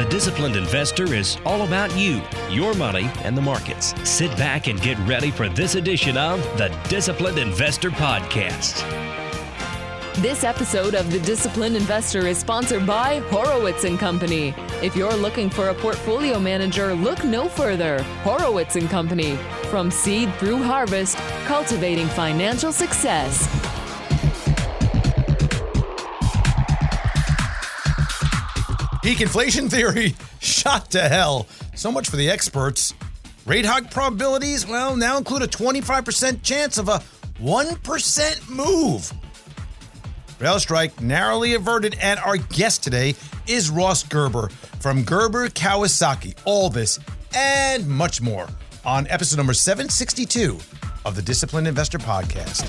The Disciplined Investor is all about you, your money, and the markets. Sit back and get ready for this edition of The Disciplined Investor Podcast. This episode of The Disciplined Investor is sponsored by Horowitz & Company. If you're looking for a portfolio manager, look no further. Horowitz & Company. From seed through harvest, cultivating financial success. Peak inflation theory shot to hell. So much for the experts. Rate hike probabilities, well, now include a 25% chance of a 1% move. Rail strike narrowly averted, and our guest today is Ross Gerber from Gerber Kawasaki. All this and much more on episode number 762 of the Disciplined Investor Podcast.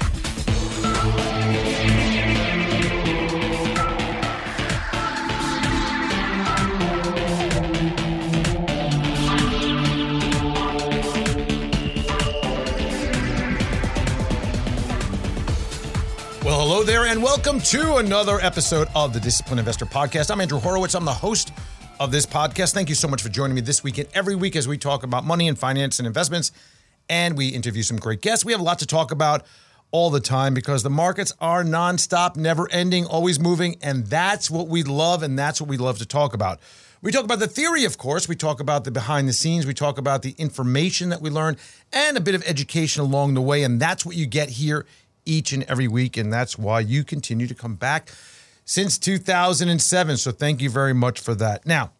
Well, hello there, and welcome to another episode of the Disciplined Investor Podcast. I'm Andrew Horowitz. I'm the host of this podcast. Thank you so much for joining me this week and every week as we talk about money and finance and investments, and we interview some great guests. We have a lot to talk about all the time because the markets are nonstop, never ending, always moving, and that's what we love, and that's what we love to talk about. We talk about the theory, of course. We talk about the behind the scenes. We talk about the information that we learn and a bit of education along the way, and that's what you get here each and every week, and that's why you continue to come back since 2007. So thank you very much for that. Now,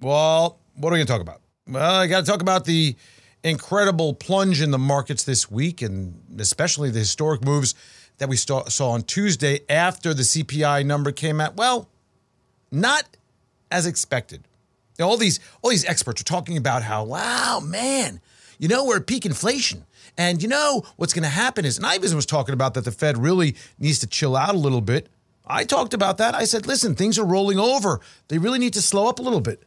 well, what are we going to talk about? Well, I got to talk about the incredible plunge in the markets this week, and especially the historic moves that we saw on Tuesday after the CPI number came out. Well, not as expected. Now, all these experts are talking about how, wow, man, you know, we're at peak inflation. And you know what's going to happen is, and Iverson was talking about that the Fed really needs to chill out a little bit. I talked about that. I said, listen, things are rolling over. They really need to slow up a little bit.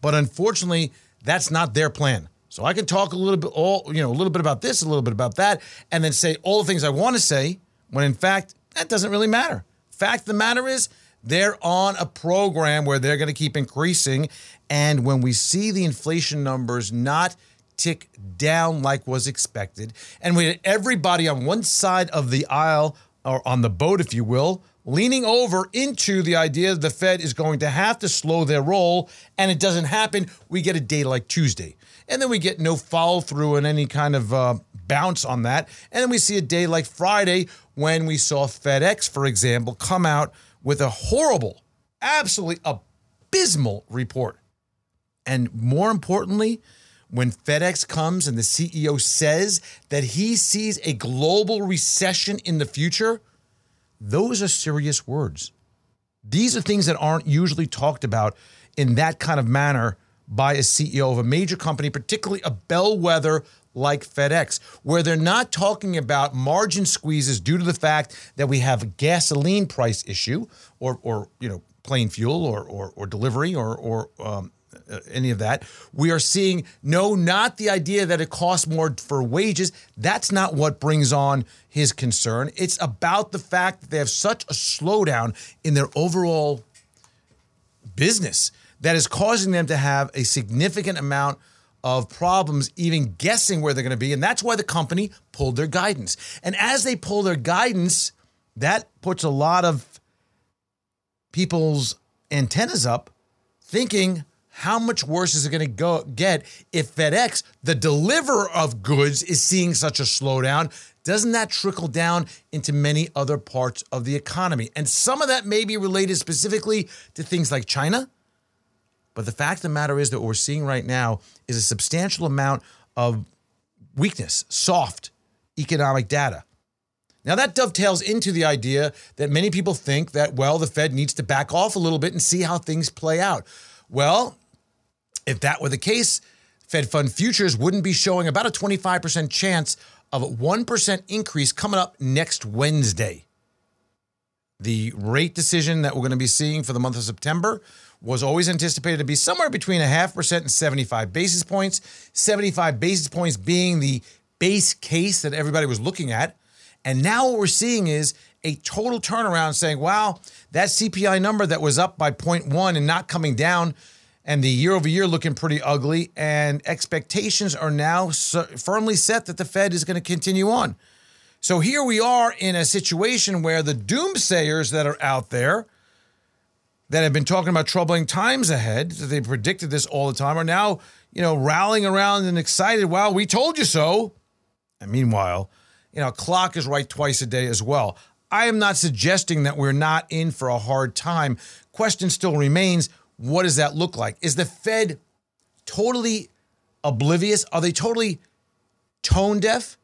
But unfortunately, that's not their plan. So I can talk a little bit, a little bit about this, a little bit about that, and then say all the things I want to say, when in fact, that doesn't really matter. Fact of the matter is, they're on a program where they're going to keep increasing. And when we see the inflation numbers not tick down like was expected, and we had everybody on one side of the aisle, or on the boat, if you will, leaning over into the idea that the Fed is going to have to slow their roll, and it doesn't happen, we get a day like Tuesday. And then we get no follow-through and any kind of bounce on that. And then we see a day like Friday when we saw FedEx, for example, come out with a horrible, absolutely abysmal report. And more importantly, when FedEx comes and the CEO says that he sees a global recession in the future, those are serious words. These are things that aren't usually talked about in that kind of manner by a CEO of a major company, particularly a bellwether like FedEx, where they're not talking about margin squeezes due to the fact that we have a gasoline price issue or plane fuel or delivery or any of that. We are seeing, not the idea that it costs more for wages. That's not what brings on his concern. It's about the fact that they have such a slowdown in their overall business that is causing them to have a significant amount of problems even guessing where they're going to be. And that's why the company pulled their guidance. And as they pull their guidance, that puts a lot of people's antennas up thinking, how much worse is it going to get if FedEx, the deliverer of goods, is seeing such a slowdown? Doesn't that trickle down into many other parts of the economy? And some of that may be related specifically to things like China. But the fact of the matter is that what we're seeing right now is a substantial amount of weakness, soft economic data. Now, that dovetails into the idea that many people think that, well, the Fed needs to back off a little bit and see how things play out. Well, if that were the case, Fed Fund futures wouldn't be showing about a 25% chance of a 1% increase coming up next Wednesday. The rate decision that we're going to be seeing for the month of September was always anticipated to be somewhere between 0.5% and 75 basis points, 75 basis points being the base case that everybody was looking at. And now what we're seeing is a total turnaround saying, wow, that CPI number that was up by 0.1 and not coming down and the year-over-year looking pretty ugly, and expectations are now firmly set that the Fed is going to continue on. So here we are in a situation where the doomsayers that are out there that have been talking about troubling times ahead, they predicted this all the time, are now, you know, rallying around and excited, wow, we told you so. And meanwhile, you know, a clock is right twice a day as well. I am not suggesting that we're not in for a hard time. Question still remains, what does that look like? Is the Fed totally oblivious? Are they totally tone deaf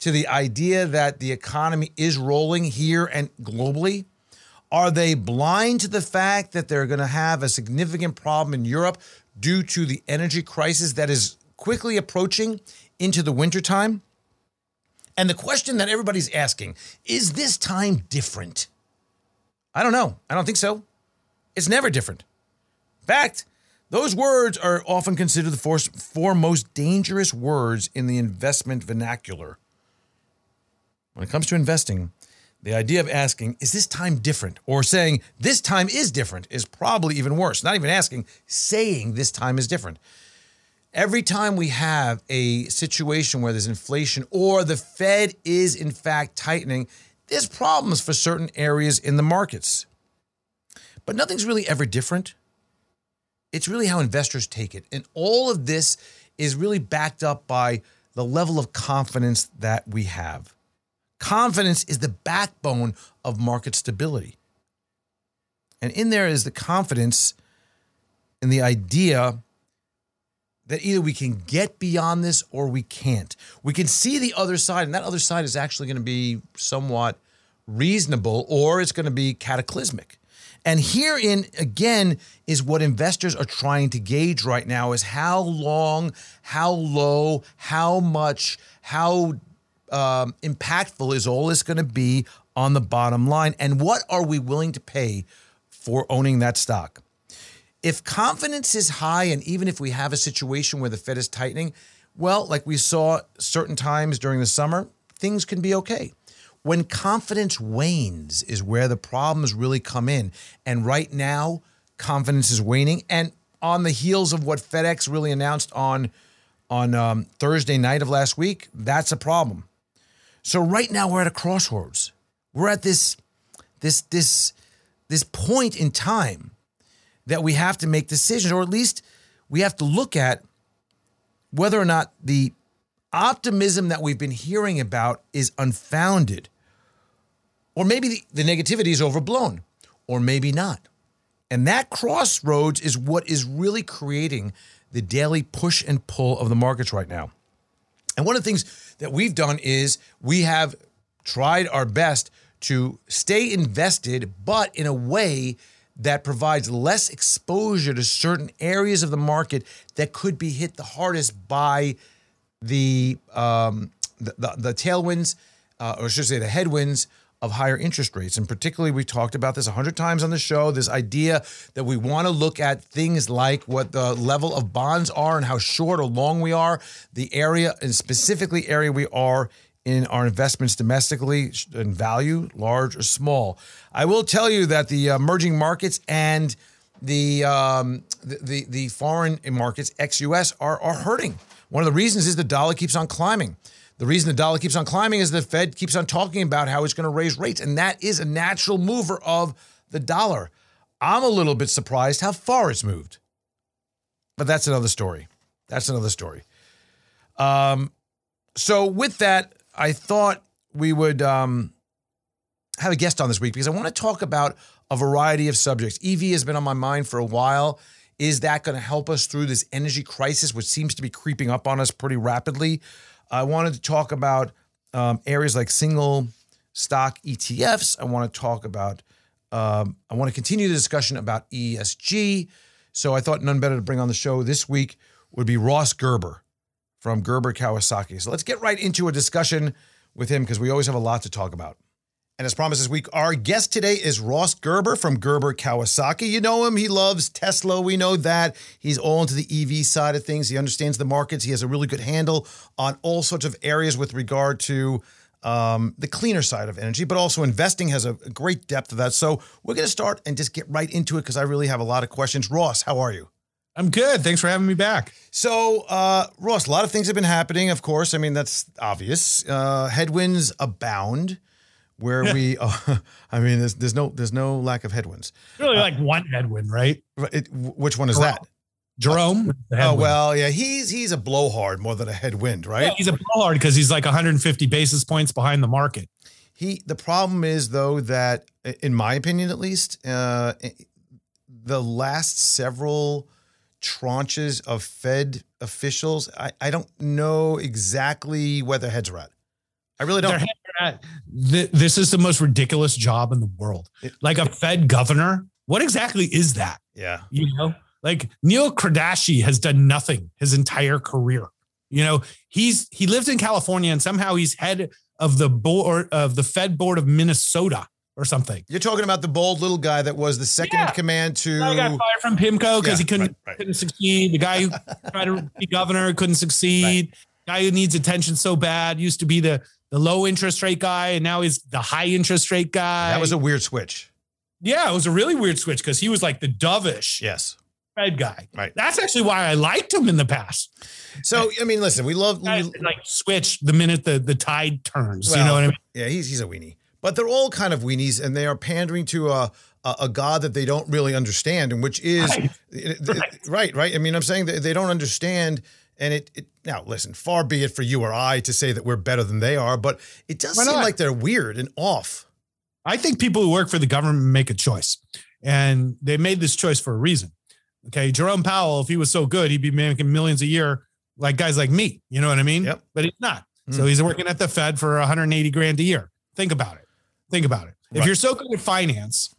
to the idea that the economy is rolling here and globally? Are they blind to the fact that they're going to have a significant problem in Europe due to the energy crisis that is quickly approaching into the wintertime? And the question that everybody's asking, is this time different? I don't know. I don't think so. It's never different. In fact, those words are often considered the four most dangerous words in the investment vernacular. When it comes to investing, the idea of asking, is this time different? Or saying, this time is different, is probably even worse. Not even asking, saying this time is different. Every time we have a situation where there's inflation or the Fed is in fact tightening, there's problems for certain areas in the markets. But nothing's really ever different. It's really how investors take it. And all of this is really backed up by the level of confidence that we have. Confidence is the backbone of market stability. And in there is the confidence in the idea that either we can get beyond this or we can't. We can see the other side, and that other side is actually going to be somewhat reasonable or it's going to be cataclysmic. And herein, again, is what investors are trying to gauge right now is how long, how low, how much, how impactful is all this going to be on the bottom line? And what are we willing to pay for owning that stock? If confidence is high, and even if we have a situation where the Fed is tightening, well, like we saw certain times during the summer, things can be okay. When confidence wanes is where the problems really come in. And right now, confidence is waning. And on the heels of what FedEx really announced on Thursday night of last week, that's a problem. So right now we're at a crossroads. We're at this point in time that we have to make decisions, or at least we have to look at whether or not the optimism that we've been hearing about is unfounded. Or maybe the negativity is overblown, or maybe not. And that crossroads is what is really creating the daily push and pull of the markets right now. And one of the things that we've done is we have tried our best to stay invested, but in a way that provides less exposure to certain areas of the market that could be hit the hardest by the tailwinds, or I should say the headwinds of higher interest rates. And particularly, we talked about this 100 times on the show, this idea that we want to look at things like what the level of bonds are and how short or long we are, the area, and specifically area we are in our investments domestically in value, large or small. I will tell you that the emerging markets and the foreign markets, ex-US, are hurting. One of the reasons is the dollar keeps on climbing. The reason the dollar keeps on climbing is the Fed keeps on talking about how it's going to raise rates, and that is a natural mover of the dollar. I'm a little bit surprised how far it's moved, but that's another story. That's another story. So with that, I thought we would have a guest on this week because I want to talk about a variety of subjects. EV has been on my mind for a while. Is that going to help us through this energy crisis, which seems to be creeping up on us pretty rapidly? I wanted to talk about areas like single stock ETFs. I want to talk about, I want to continue the discussion about ESG. So I thought none better to bring on the show this week would be Ross Gerber from Gerber Kawasaki. So let's get right into a discussion with him because we always have a lot to talk about. And as promised this week, our guest today is Ross Gerber from Gerber Kawasaki. You know him. He loves Tesla. We know that. He's all into the EV side of things. He understands the markets. He has a really good handle on all sorts of areas with regard to the cleaner side of energy, but also investing has a great depth of that. So we're going to start and just get right into it because I really have a lot of questions. Ross, how are you? I'm good. Thanks for having me back. So, Ross, a lot of things have been happening, of course. I mean, that's obvious. Headwinds abound where we are. I mean, there's no lack of headwinds. Really like one headwind, right? Which one is that? Jerome. Oh, well, yeah. He's a blowhard more than a headwind, right? Yeah, he's a blowhard because he's like 150 basis points behind the market. The problem is, though, that in my opinion, at least, the last several tranches of Fed officials, I don't know exactly where their heads are at. I really don't. This is the most ridiculous job in the world. Like a Fed governor. What exactly is that? Yeah. You know, like Neel Kashkari has done nothing his entire career. You know, he lives in California and somehow he's head of the board of the Fed board of Minnesota or something. You're talking about the bold little guy that was the second in command to... I got fired from PIMCO because he couldn't succeed. The guy who tried to be governor couldn't succeed. Guy who needs attention so bad used to be the low interest rate guy, and now he's the high interest rate guy. That was a weird switch. Yeah, it was a really weird switch because he was like the dovish Fed guy. Right. That's actually why I liked him in the past. So, I mean, listen, we love... like switch the minute the tide turns. Well, you know what I mean? Yeah, he's a weenie. But they're all kind of weenies, and they are pandering to a God that they don't really understand, and which is right. I mean, I'm saying that they don't understand, and it now listen, far be it for you or I to say that we're better than they are, but it does seem like they're weird and off. I think people who work for the government make a choice, and they made this choice for a reason. Okay, Jerome Powell, if he was so good, he'd be making millions a year, like guys like me. You know what I mean? Yep. But he's not, so he's working at the Fed for $180,000 a year. Think about it. Right. If you're so good at finance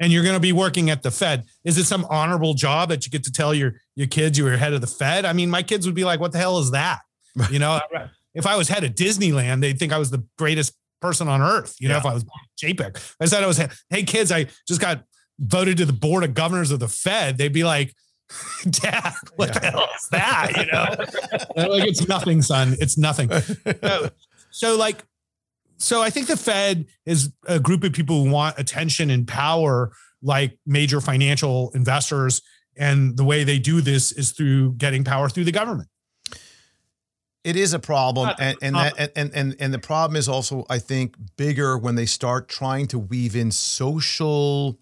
and you're going to be working at the Fed, is it some honorable job that you get to tell your kids you were head of the Fed? I mean, my kids would be like, what the hell is that? You know, if I was head of Disneyland, they'd think I was the greatest person on earth. You know, if I was JPEG, I said, hey kids, I just got voted to the board of governors of the Fed. They'd be like, Dad, what the hell is that? You know, like, it's nothing, son. It's nothing. So I think the Fed is a group of people who want attention and power, like major financial investors. And the way they do this is through getting power through the government. It is a problem. And the problem is also, I think, bigger when they start trying to weave in social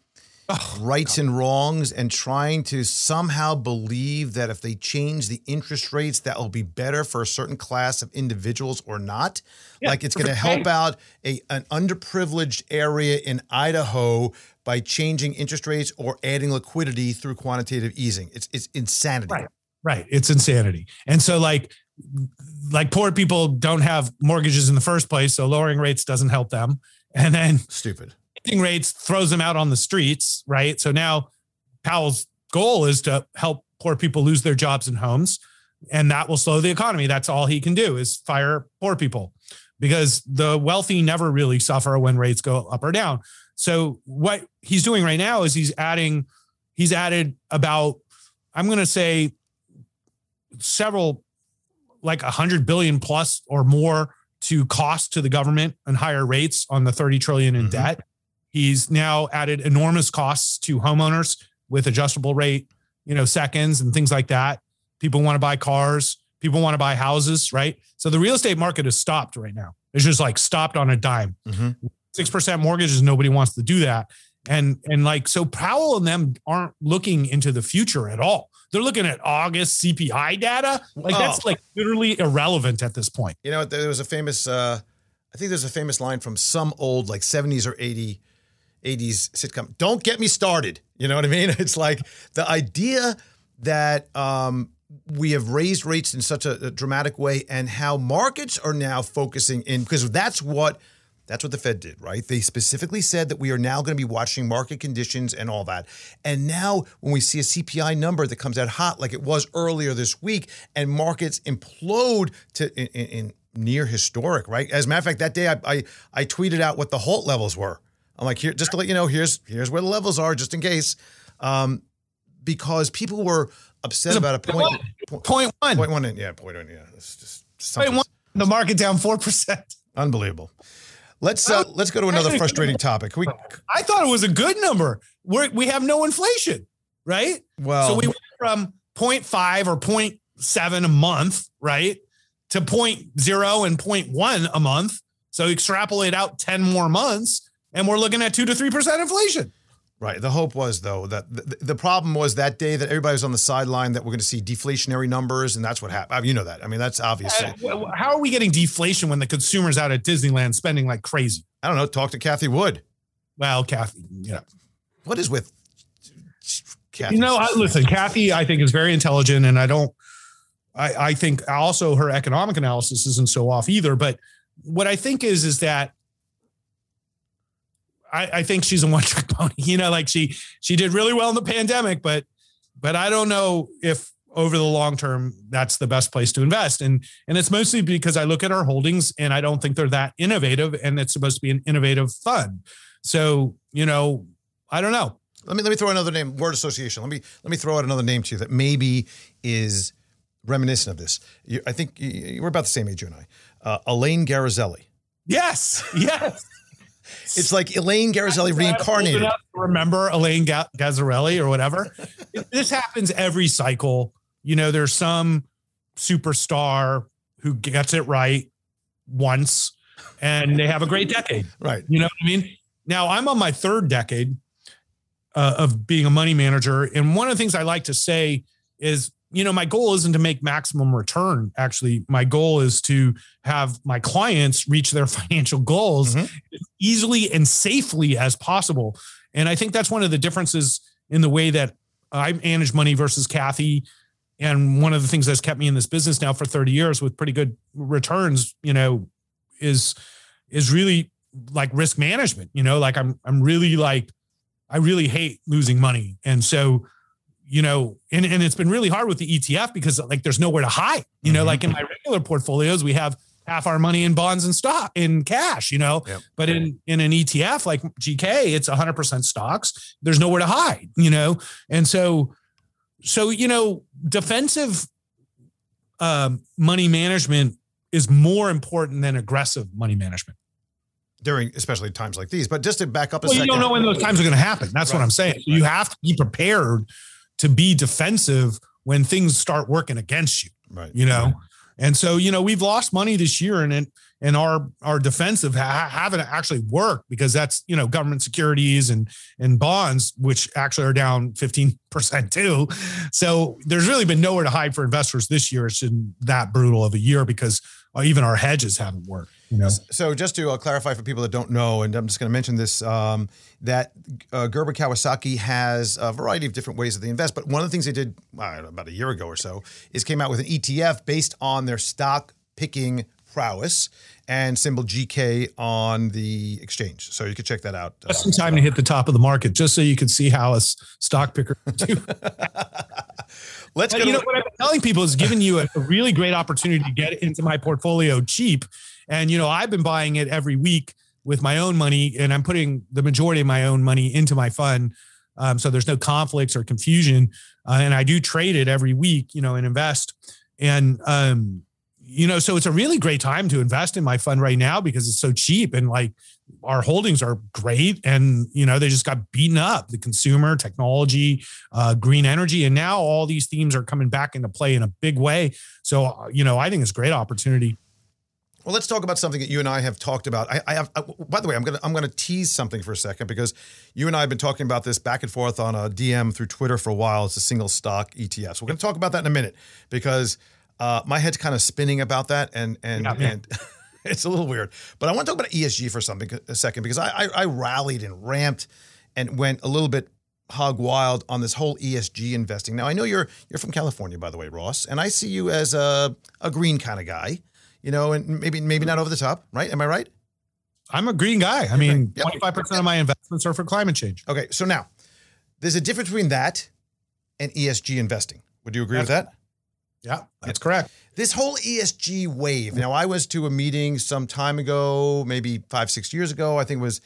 rights and wrongs and trying to somehow believe that if they change the interest rates, that will be better for a certain class of individuals or not. Yeah, like it's going to help out an underprivileged area in Idaho by changing interest rates or adding liquidity through quantitative easing. It's insanity. Right. It's insanity. And so like poor people don't have mortgages in the first place. So lowering rates doesn't help them. And then stupid. Rates throws them out on the streets, right? So now Powell's goal is to help poor people lose their jobs and homes, and that will slow the economy. That's all he can do is fire poor people because the wealthy never really suffer when rates go up or down. So what he's doing right now is he's added about, I'm going to say several, like 100 billion plus or more to cost to the government and higher rates on the 30 trillion in debt. He's now added enormous costs to homeowners with adjustable rate, you know, seconds and things like that. People want to buy cars. People want to buy houses, right? So the real estate market is stopped right now. It's just like stopped on a dime. 6% mortgages, nobody wants to do that. And like, so Powell and them aren't looking into the future at all. They're looking at August CPI data. Like that's like literally irrelevant at this point. You know, there was a famous, I think there's a famous line from some old like 70s or 80s sitcom. Don't get me started. You know what I mean? It's like the idea that we have raised rates in such a dramatic way and how markets are now focusing in, because that's what the Fed did, right? They specifically said that we are now going to be watching market conditions and all that. And now when we see a CPI number that comes out hot like it was earlier this week and markets implode to in near historic, right? As a matter of fact, that day I tweeted out what the halt levels were. I'm like, here, just to let you know, here's where the levels are, just in case, because people were upset about a point one. Point one in. It's just something. Point one, the market down 4%. Unbelievable. Let's go to another frustrating topic. I thought it was a good number. We have no inflation, right? Well, so we went from 0.5 or 0.7 a month, right? To 0.0 and 0.1 a month. So extrapolate out 10 more months and we're looking at 2 to 3% inflation. Right. The hope was, though, that the problem was that day that everybody was on the sideline that we're going to see deflationary numbers. And that's what happened. I mean, you know that. I mean, that's obviously. How are we getting deflation when the consumer's out at Disneyland spending like crazy? I don't know. Talk to Cathie Wood. Well, Cathie, yeah. What is with Cathie? You know, listen, Cathie, I think, is very intelligent. And I think also her economic analysis isn't so off either. But what I think is that. I think she's a one-trick pony, you know, like she did really well in the pandemic, but I don't know if over the long term, that's the best place to invest. And it's mostly because I look at our holdings and I don't think they're that innovative, and it's supposed to be an innovative fund. So, you know, I don't know. Let me throw another name, word association. Let me throw out another name to you that maybe is reminiscent of this. I think we're about the same age, you and I. Elaine Garzarelli. Yes. It's like Elaine Garzarelli reincarnated. Remember Elaine Garzarelli or whatever? This happens every cycle. You know, there's some superstar who gets it right once and they have a great decade. Right. You know what I mean? Now, I'm on my third decade of being a money manager. And one of the things I like to say is, you know, my goal isn't to make maximum return. Actually, my goal is to have my clients reach their financial goals as easily and safely as possible. And I think that's one of the differences in the way that I manage money versus Cathie. And one of the things that's kept me in this business now for 30 years with pretty good returns, you know, is really like risk management. You know, like I'm really like, I really hate losing money. And so, you know, and it's been really hard with the ETF because like there's nowhere to hide, you know, like in my regular portfolios, we have half our money in bonds and stock in cash, you know, but in an ETF like GK, it's 100% stocks. There's nowhere to hide, you know? And so, you know, defensive money management is more important than aggressive money management. During especially times like these, but just to back up a second. You don't know when those times are going to happen. That's what I'm saying. Right. You have to be prepared to be defensive when things start working against you, right? You know? Right. And so, you know, we've lost money this year and our defensive haven't actually worked because that's, you know, government securities and bonds, which actually are down 15% too. So there's really been nowhere to hide for investors this year. It's been that brutal of a year because even our hedges haven't worked. You know? So just to clarify for people that don't know, and I'm just going to mention this, that Gerber Kawasaki has a variety of different ways that they invest. But one of the things they did about a year ago or so is came out with an ETF based on their stock picking prowess and symbol GK on the exchange. So you could check that out. Just in time to hit the top of the market, just so you can see how a stock picker do. You know, what I'm telling people is giving you a really great opportunity to get into my portfolio cheap. And, you know, I've been buying it every week with my own money, and I'm putting the majority of my own money into my fund. So there's no conflicts or confusion. And I do trade it every week, you know, and invest. And, you know, so it's a really great time to invest in my fund right now because it's so cheap and like our holdings are great. And, you know, they just got beaten up, the consumer, technology, green energy. And now all these themes are coming back into play in a big way. So, you know, I think it's a great opportunity. Well, let's talk about something that you and I have talked about. By the way, I'm going to tease something for a second because you and I have been talking about this back and forth on a DM through Twitter for a while. It's a single stock ETF. So we're going to talk about that in a minute because my head's kind of spinning about that, and it's a little weird. But I want to talk about ESG for a second because I rallied and ramped and went a little bit hog wild on this whole ESG investing. Now I know you're from California, by the way, Ross, and I see you as a green kind of guy. You know, and maybe not over the top, right? Am I right? I'm a green guy. I mean, 25% of my investments are for climate change. Okay, so now, there's a difference between that and ESG investing. Would you agree with that? Yeah, that's correct. This whole ESG wave. Now, I was to a meeting some time ago, maybe 5-6 years ago. I think it was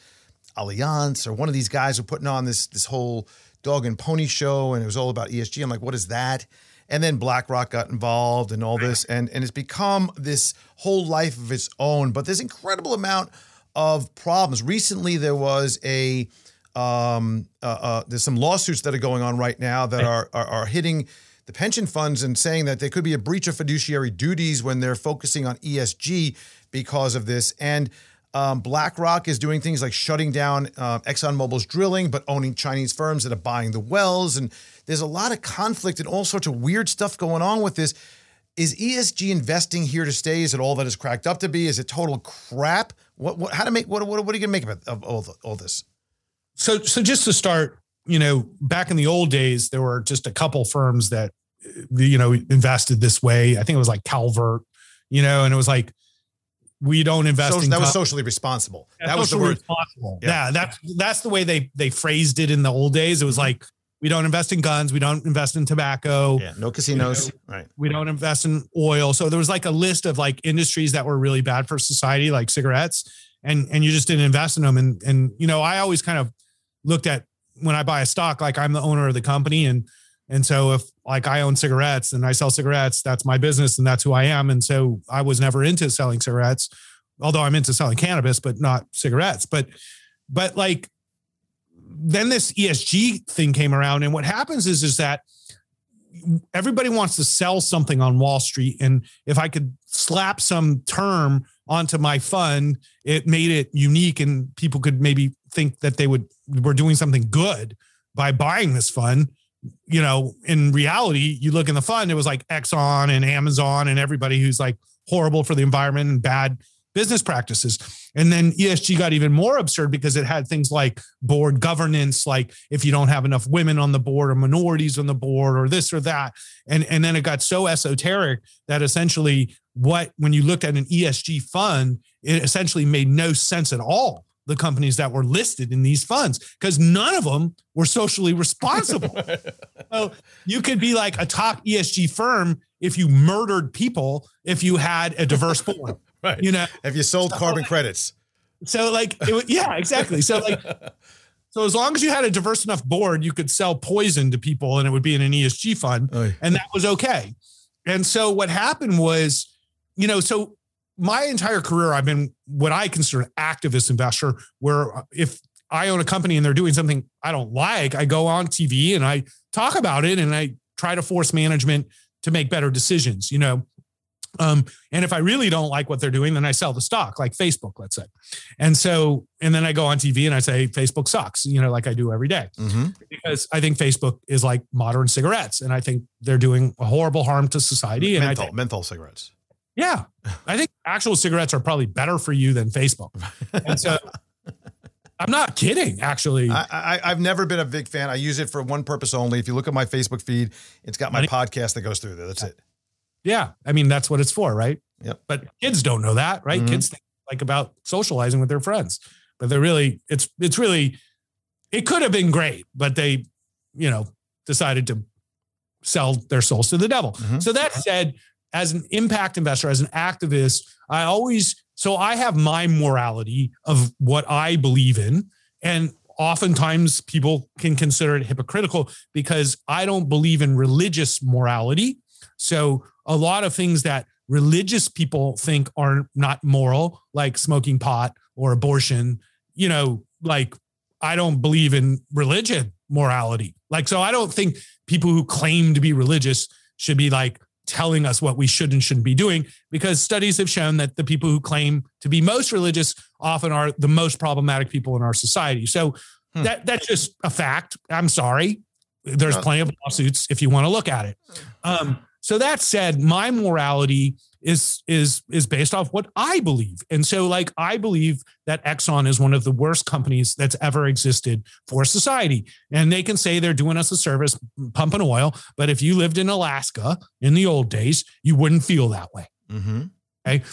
Allianz or one of these guys were putting on this whole dog and pony show, and it was all about ESG. I'm like, what is that? And then BlackRock got involved in all this, and it's become this whole life of its own. But there's an incredible amount of problems. Recently, there was there's some lawsuits that are going on right now that are hitting the pension funds and saying that there could be a breach of fiduciary duties when they're focusing on ESG because of this. And BlackRock is doing things like shutting down ExxonMobil's drilling, but owning Chinese firms that are buying the wells. And there's a lot of conflict and all sorts of weird stuff going on with this. Is ESG investing here to stay? Is it all that it's cracked up to be? Is it total crap? What are you gonna make of all this? So just to start, you know, back in the old days, there were just a couple firms that, you know, invested this way. I think it was like Calvert, you know, and it was like, we don't invest in that was socially responsible. Yeah, that was the word. Yeah. That's the way they phrased it in the old days. It was like, we don't invest in guns. We don't invest in tobacco. Yeah, no casinos. You know, right. We don't invest in oil. So there was like a list of like industries that were really bad for society, like cigarettes, and you just didn't invest in them. And, you know, I always kind of looked at when I buy a stock, like I'm the owner of the company. And so if like I own cigarettes and I sell cigarettes, that's my business and that's who I am. And so I was never into selling cigarettes, although I'm into selling cannabis, but not cigarettes. But like, then this ESG thing came around. And what happens is that everybody wants to sell something on Wall Street. And if I could slap some term onto my fund, it made it unique and people could maybe think that they were doing something good by buying this fund. You know, in reality, you look in the fund, it was like Exxon and Amazon and everybody who's like horrible for the environment and bad business practices. And then ESG got even more absurd because it had things like board governance, like if you don't have enough women on the board or minorities on the board or this or that. And then it got so esoteric that essentially when you looked at an ESG fund, it essentially made no sense at all. The companies that were listed in these funds, because none of them were socially responsible. So you could be like a top ESG firm if you murdered people, if you had a diverse board, right? You know, if you sold carbon credits. So like, yeah, exactly. So like, so as long as you had a diverse enough board, you could sell poison to people, and it would be in an ESG fund, and that was okay. And so what happened was, you know, so. My entire career, I've been what I consider an activist investor, where if I own a company and they're doing something I don't like, I go on TV and I talk about it and I try to force management to make better decisions, you know? And if I really don't like what they're doing, then I sell the stock, like Facebook, let's say. And so, and then I go on TV and I say, Facebook sucks, you know, like I do every day, because I think Facebook is like modern cigarettes. And I think they're doing a horrible harm to society. Menthol, and I think, menthol cigarettes. Yeah. I think actual cigarettes are probably better for you than Facebook. And so I'm not kidding, actually. I've never been a big fan. I use it for one purpose only. If you look at my Facebook feed, it's got my podcast that goes through there. That's it. Yeah. I mean, that's what it's for, right? Yep. But kids don't know that, right? Mm-hmm. Kids think like about socializing with their friends, but they're really, it's really, it could have been great, but they, you know, decided to sell their souls to the devil. Mm-hmm. So that said, as an impact investor, as an activist, I have my morality of what I believe in. And oftentimes people can consider it hypocritical because I don't believe in religious morality. So a lot of things that religious people think are not moral, like smoking pot or abortion, you know, like I don't believe in religion morality. Like, so I don't think people who claim to be religious should be like, telling us what we should and shouldn't be doing, because studies have shown that the people who claim to be most religious often are the most problematic people in our society. So that's just a fact. I'm sorry. There's plenty of lawsuits if you want to look at it. So that said, my morality is based off what I believe. And so like, I believe that Exxon is one of the worst companies that's ever existed for society. And they can say they're doing us a service, pumping oil. But if you lived in Alaska in the old days, you wouldn't feel that way. Mm-hmm. Okay?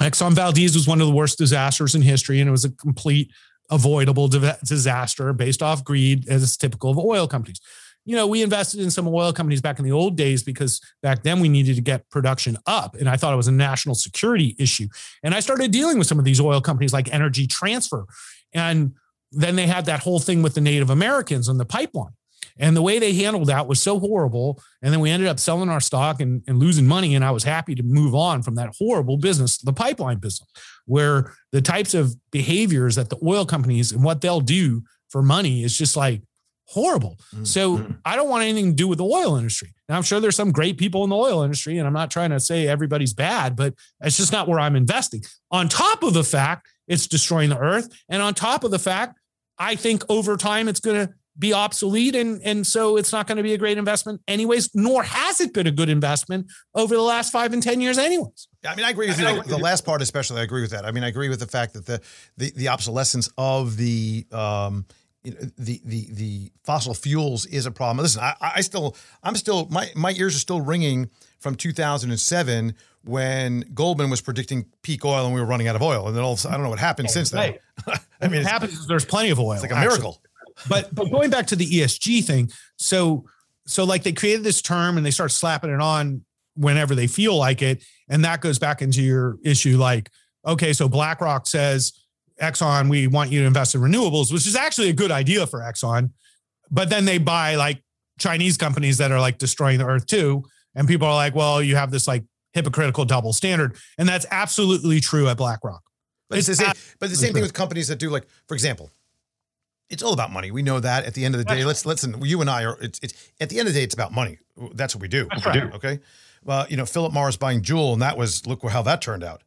Exxon Valdez was one of the worst disasters in history. And it was a complete avoidable disaster based off greed, as is typical of oil companies. You know, we invested in some oil companies back in the old days because back then we needed to get production up. And I thought it was a national security issue. And I started dealing with some of these oil companies like Energy Transfer. And then they had that whole thing with the Native Americans and the pipeline. And the way they handled that was so horrible. And then we ended up selling our stock and losing money. And I was happy to move on from that horrible business, the pipeline business, where the types of behaviors that the oil companies and what they'll do for money is just like, horrible. So I don't want anything to do with the oil industry. Now, I'm sure there's some great people in the oil industry, and I'm not trying to say everybody's bad, but it's just not where I'm investing. On top of the fact, it's destroying the earth. And on top of the fact, I think over time it's going to be obsolete. And so it's not going to be a great investment anyways, nor has it been a good investment over the last 5 and 10 years anyways. I mean, I agree with you. The last part, especially, I agree with that. I mean, I agree with the fact that the obsolescence of the fossil fuels is a problem. Listen, I'm still, my ears are still ringing from 2007 when Goldman was predicting peak oil and we were running out of oil. And then all of a sudden, I don't know what happened since then. I mean, what happens is there's plenty of oil. It's like a miracle. But going back to the ESG thing, so like they created this term and they start slapping it on whenever they feel like it. And that goes back into your issue. Like, okay, so BlackRock says, Exxon, we want you to invest in renewables, which is actually a good idea for Exxon. But then they buy like Chinese companies that are like destroying the earth too. And people are like, well, you have this like hypocritical double standard. And that's absolutely true at BlackRock. But it's the same thing with companies that do, like, for example, it's all about money. We know that at the end of the day, listen, you and I are, it's at the end of the day, it's about money. That's what we do. Okay. Well, you know, Philip Morris buying Juul, and that was, look how that turned out.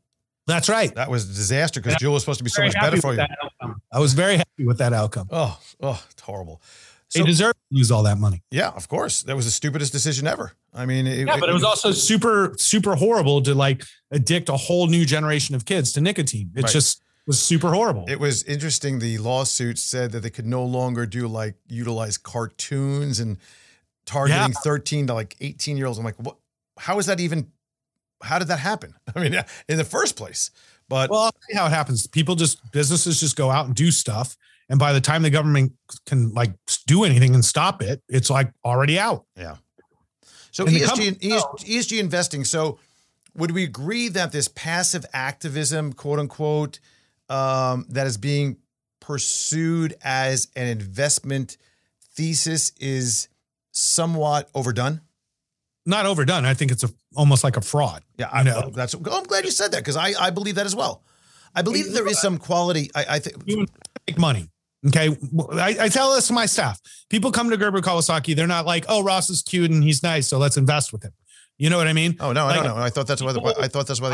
That's right. That was a disaster because Juul was supposed to be so much better for you. I was very happy with that outcome. Oh, it's horrible. They deserve to lose all that money. Yeah, of course. That was the stupidest decision ever. I mean, but it was also super, super horrible to like addict a whole new generation of kids to nicotine. It just was super horrible. It was interesting. The lawsuit said that they could no longer do like utilize cartoons and targeting 13 to like 18-year-olds. I'm like, what? How is that even? How did that happen? I mean, in the first place. But well, I'll see how it happens. Businesses just go out and do stuff. And by the time the government can like do anything and stop it, it's like already out. Yeah. So ESG investing. So would we agree that this passive activism, quote unquote, that is being pursued as an investment thesis is somewhat overdone? Not overdone. I think it's almost like a fraud. Yeah. I'm glad you said that because I believe that as well. I believe there is some quality. I think you make money. Okay. I tell this to my staff. People come to Gerber Kawasaki. They're not like, oh, Ross is cute and he's nice, so let's invest with him. You know what I mean? Oh no, like, I don't know. I thought that's why they came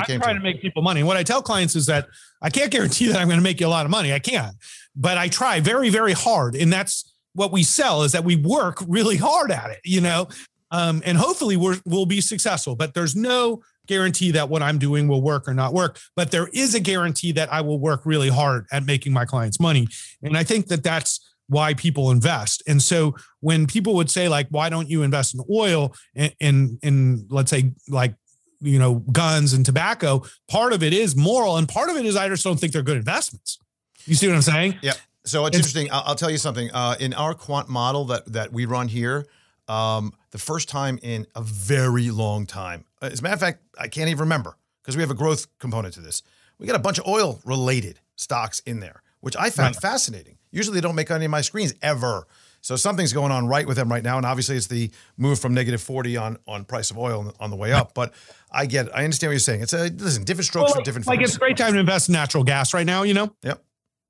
to me. I'm trying to make people money. What I tell clients is that I can't guarantee that I'm going to make you a lot of money. I can't, but I try very, very hard. And that's what we sell, is that we work really hard at it, you know? And hopefully we'll be successful, but there's no guarantee that what I'm doing will work or not work. But there is a guarantee that I will work really hard at making my clients money. And I think that that's why people invest. And so when people would say like, why don't you invest in oil and let's say like, you know, guns and tobacco, part of it is moral. And part of it is, I just don't think they're good investments. You see what I'm saying? Yeah. So it's interesting. I'll tell you something, in our quant model that we run here, the first time in a very long time. As a matter of fact, I can't even remember because we have a growth component to this. We got a bunch of oil-related stocks in there, which I found fascinating. Usually they don't make any of my screens ever. So something's going on right with them right now. And obviously it's the move from negative 40 on price of oil on the way up. But I get it. I understand what you're saying. It's different strokes for different firms. Like, it's a great time to invest in natural gas right now, you know? Yep.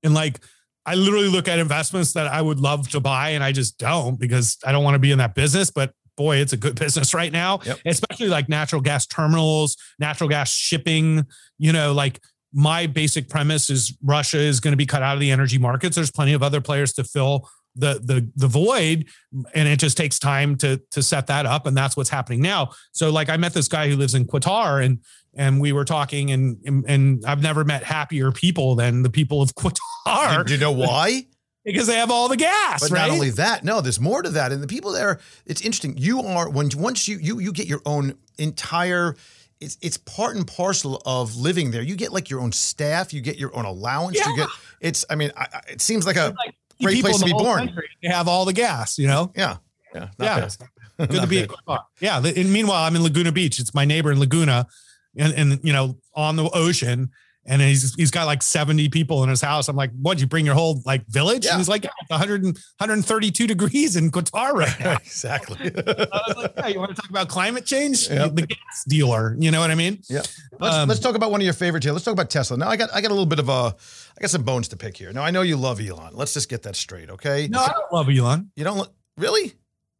And like, I literally look at investments that I would love to buy and I just don't because I don't want to be in that business, but boy, it's a good business right now, especially like natural gas terminals, natural gas shipping, you know, like my basic premise is Russia is going to be cut out of the energy markets. There's plenty of other players to fill the void and it just takes time to set that up. And that's what's happening now. So like I met this guy who lives in Qatar and we were talking, and I've never met happier people than the people of Qatar. Do you know why? Because they have all the gas, but right? Not only that, no, there's more to that. And the people there, it's interesting. You are, once you get your own entire, it's part and parcel of living there. You get like your own staff, you get your own allowance. Yeah. It seems like a great place to be born. They have all the gas, you know? Yeah. Yeah. Not bad. Good to be in Qatar. Yeah. And meanwhile, I'm in Laguna Beach. It's my neighbor in Laguna. And, you know, on the ocean And he's got like 70 people in his house. I'm like, what, you bring your whole like village? Yeah. And he's like, yeah, it's 132 degrees in Qatar right now. Exactly. I was like, yeah, you want to talk about climate change? Yep. The gas dealer, you know what I mean? Yeah. Let's talk about one of your favorites here. Let's talk about Tesla. Now I got a little bit of a, I got some bones to pick here. Now I know you love Elon. Let's just get that straight. Okay. No, I don't love Elon. You don't really?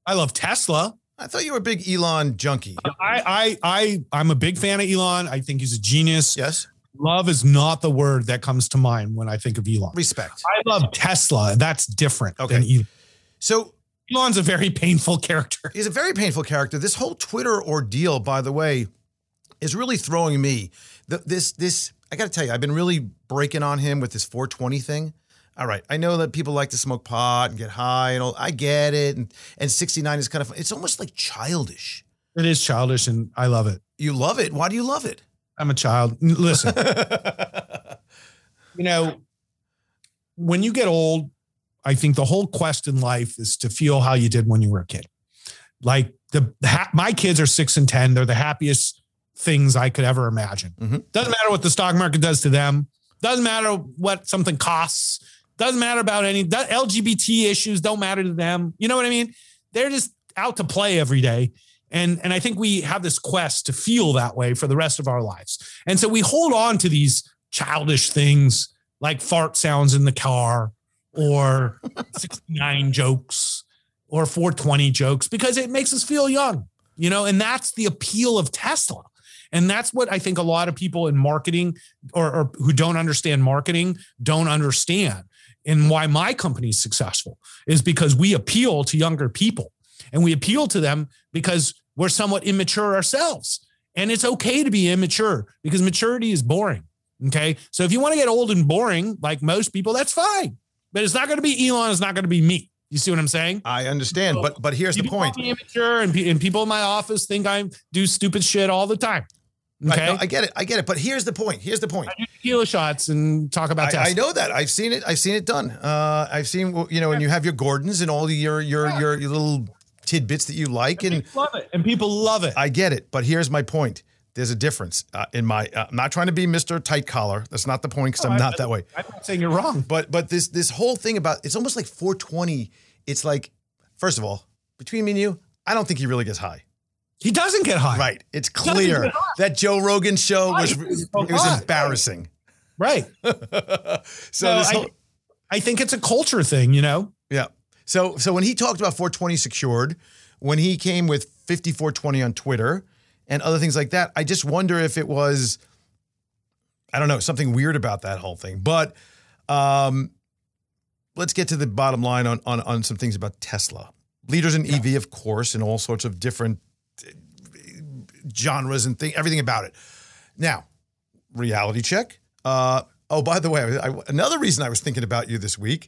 I love Tesla. I thought you were a big Elon junkie. I'm a big fan of Elon. I think he's a genius. Yes. Love is not the word that comes to mind when I think of Elon. Respect. I love Tesla. That's different than Elon. So Elon's a very painful character. He's a very painful character. This whole Twitter ordeal, by the way, is really throwing me. This I got to tell you, I've been really breaking on him with this 420 thing. All right, I know that people like to smoke pot and get high and all. I get it. And 69 is kind of, it's almost like childish. It is childish, and I love it. You love it? Why do you love it? I'm a child. Listen, you know, when you get old, I think the whole quest in life is to feel how you did when you were a kid. Like my kids are 6 and 10. They're the happiest things I could ever imagine. Mm-hmm. Doesn't matter what the stock market does to them. Doesn't matter what something costs. Doesn't matter about any LGBT issues. Don't matter to them. You know what I mean? They're just out to play every day. And I think we have this quest to feel that way for the rest of our lives. And so we hold on to these childish things like fart sounds in the car or 69 jokes or 420 jokes because it makes us feel young, you know, and that's the appeal of Tesla. And that's what I think a lot of people in marketing or who don't understand marketing don't understand. And why my company is successful is because we appeal to younger people. And we appeal to them because we're somewhat immature ourselves. And it's okay to be immature because maturity is boring. Okay. So if you want to get old and boring, like most people, that's fine. But it's not going to be Elon. It's not going to be me. You see what I'm saying? I understand. So but here's the point. People call me immature and people in my office think I do stupid shit all the time. Okay. I get it. I get it. But here's the point. Here's the point. I do tequila shots and talk about Tesla. I know that. I've seen it. I've seen it done. I've seen, you know, and you have your Gordons and all your little tidbits that you like, and people love it. I get it, but here's my point. There's a difference in my. I'm not trying to be Mr. Tight Collar. That's not the point, because I'm not that way. I'm not saying you're wrong, but this whole thing about it's almost like 420. It's like, first of all, between me and you, I don't think he really gets high. He doesn't get high, right? It's clear that Joe Rogan show was embarrassing, right? So I think it's a culture thing, you know. Yeah. So when he talked about 420 secured, when he came with 5420 on Twitter and other things like that, I just wonder if it was, I don't know, something weird about that whole thing. But let's get to the bottom line on some things about Tesla. Leaders in EV, of course, and all sorts of different genres and things, everything about it. Now, reality check. Oh, by the way, another reason I was thinking about you this week.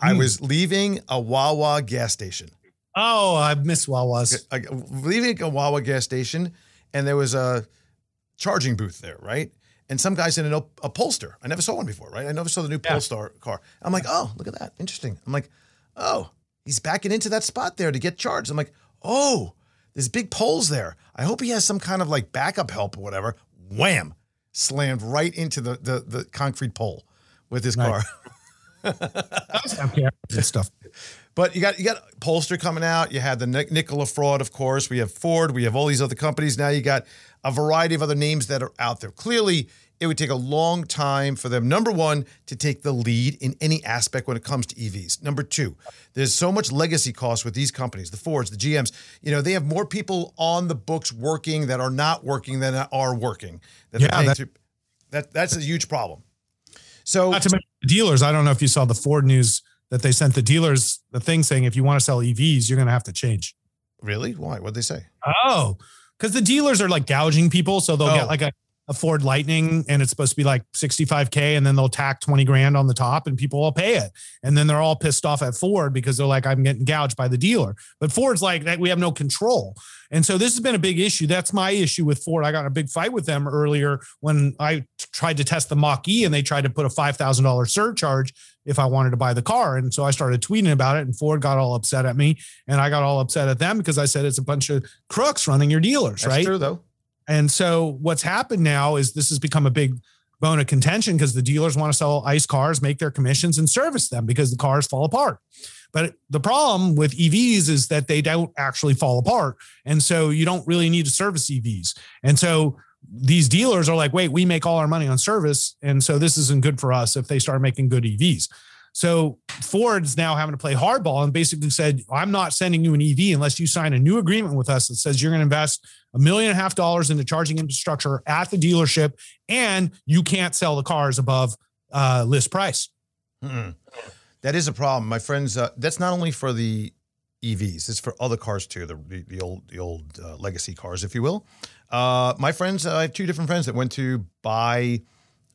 I was leaving a Wawa gas station. Oh, I miss Wawas. Leaving a Wawa gas station, and there was a charging booth there, right? And some guy's in a Polestar. I never saw one before, right? I never saw the new Polestar car. I'm like, oh, look at that. Interesting. I'm like, oh, he's backing into that spot there to get charged. I'm like, oh, there's big poles there. I hope he has some kind of like backup help or whatever. Wham! Slammed right into the concrete pole with his car. Stuff. But you got Polestar coming out. You had the Nikola fraud, of course. We have Ford. We have all these other companies. Now you got a variety of other names that are out there. Clearly, it would take a long time for them, number one, to take the lead in any aspect when it comes to EVs. Number two, there's so much legacy costs with these companies, the Fords, the GMs. You know, they have more people on the books working that are not working than are working. That's a huge problem. So not to mention the dealers. I don't know if you saw the Ford news that they sent the dealers the thing saying, if you want to sell EVs, you're going to have to change. Really? Why? What'd they say? Oh, because the dealers are like gouging people. So they'll get like a Ford Lightning and it's supposed to be like 65K and then they'll tack 20 grand on the top and people will pay it. And then they're all pissed off at Ford because they're like, I'm getting gouged by the dealer. But Ford's like that. We have no control. And so this has been a big issue. That's my issue with Ford. I got in a big fight with them earlier when I tried to test the Mach-E and they tried to put a $5,000 surcharge if I wanted to buy the car. And so I started tweeting about it and Ford got all upset at me and I got all upset at them because I said, it's a bunch of crooks running your dealers. That's right? True though. And so what's happened now is this has become a big bone of contention because the dealers want to sell ICE cars, make their commissions, and service them because the cars fall apart. But the problem with EVs is that they don't actually fall apart. And so you don't really need to service EVs. And so these dealers are like, wait, we make all our money on service. And so this isn't good for us if they start making good EVs. So Ford's now having to play hardball and basically said, I'm not sending you an EV unless you sign a new agreement with us that says you're going to invest $1.5 million into charging infrastructure at the dealership, and you can't sell the cars above list price. Mm-mm. That is a problem. My friends, that's not only for the EVs. It's for other cars too, the old legacy cars, if you will. My friends, I have two different friends that went to buy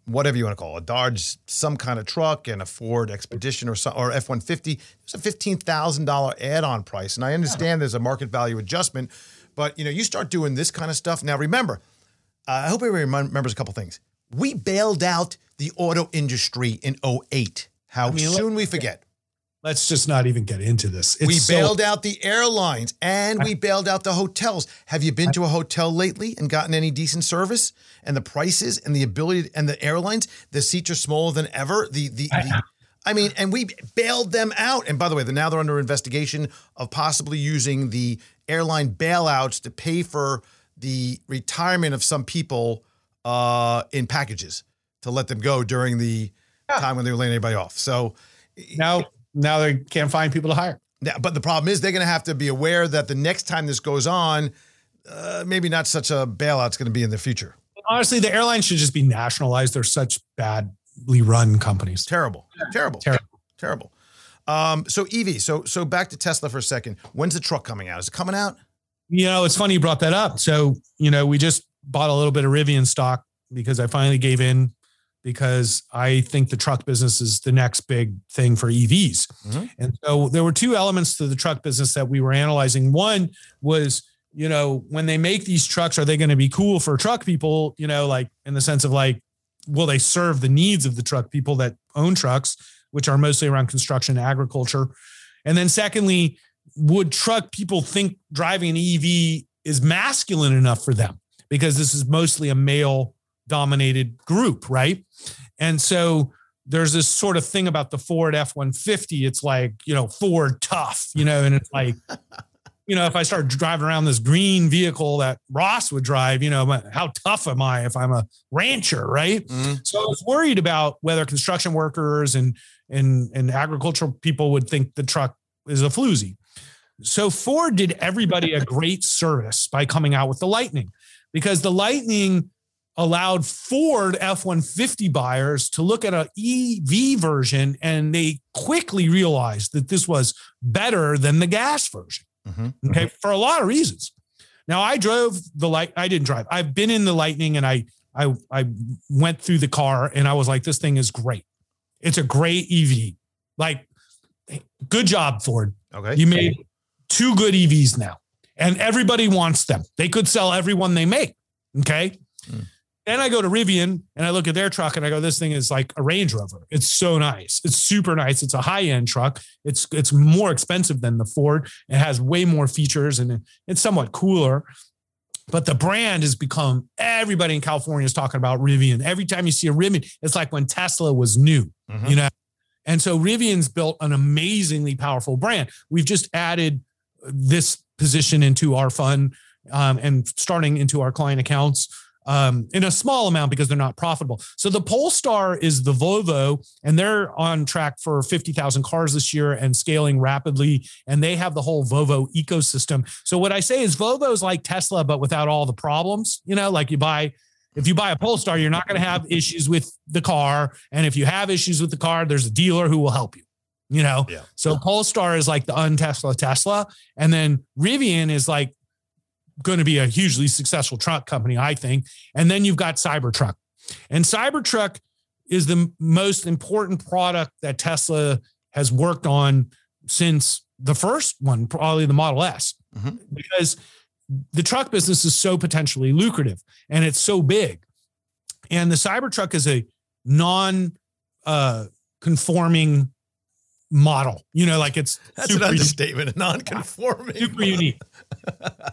whatever you want to call it, a Dodge, some kind of truck, and a Ford Expedition or F-150. It's a $15,000 add-on price. And I understand there's a market value adjustment, but you start doing this kind of stuff. Now, remember, I hope everybody remembers a couple things. We bailed out the auto industry in 2008. How soon we forget. Let's just not even get into this. We bailed out the airlines and we bailed out the hotels. Have you been to a hotel lately and gotten any decent service? And the prices and the ability and the airlines, the seats are smaller than ever. And we bailed them out. And by the way, now they're under investigation of possibly using the airline bailouts to pay for the retirement of some people in packages to let them go during the time when they were laying anybody off. So now they can't find people to hire. Yeah, but the problem is they're going to have to be aware that the next time this goes on, maybe not such a bailout's going to be in the future. Honestly, the airlines should just be nationalized. They're such badly run companies. Terrible. So EV. So back to Tesla for a second. When's the truck coming out? Is it coming out? It's funny you brought that up. So, we just bought a little bit of Rivian stock because I finally gave in. Because I think the truck business is the next big thing for EVs. Mm-hmm. And so there were two elements to the truck business that we were analyzing. One was, when they make these trucks, are they going to be cool for truck people? Like in the sense of will they serve the needs of the truck people that own trucks, which are mostly around construction and agriculture? And then secondly, would truck people think driving an EV is masculine enough for them? Because this is mostly a male dominated group, right? And so there's this sort of thing about the Ford F-150. It's like, Ford tough, and it's like, if I start driving around this green vehicle that Ross would drive, how tough am I if I'm a rancher, right? Mm-hmm. So I was worried about whether construction workers and agricultural people would think the truck is a floozy. So Ford did everybody a great service by coming out with the Lightning, because the Lightning allowed Ford F-150 buyers to look at an EV version, and they quickly realized that this was better than the gas version. Mm-hmm. Okay. For a lot of reasons. Now I've been in the Lightning, and I went through the car and I was like, this thing is great. It's a great EV. Like, good job, Ford. Okay. You made two good EVs now, and everybody wants them. They could sell everyone they make. Okay. Mm. Then I go to Rivian and I look at their truck and I go, this thing is like a Range Rover. It's so nice. It's super nice. It's a high-end truck. It's more expensive than the Ford. It has way more features and it's somewhat cooler. But the brand has become, everybody in California is talking about Rivian. Every time you see a Rivian, it's like when Tesla was new, mm-hmm. And so Rivian's built an amazingly powerful brand. We've just added this position into our fund and starting into our client accounts. In a small amount because they're not profitable. So the Polestar is the Volvo, and they're on track for 50,000 cars this year and scaling rapidly. And they have the whole Volvo ecosystem. So what I say is Volvo is like Tesla, but without all the problems, like if you buy a Polestar, you're not going to have issues with the car. And if you have issues with the car, there's a dealer who will help you, Yeah. So Polestar is like the un-Tesla Tesla. And then Rivian is like going to be a hugely successful truck company, I think. And then you've got Cybertruck. And Cybertruck is the most important product that Tesla has worked on since the first one, probably the Model S, mm-hmm. because the truck business is so potentially lucrative and it's so big. And the Cybertruck is a non-conforming model, that's an understatement, a non-conforming, super unique.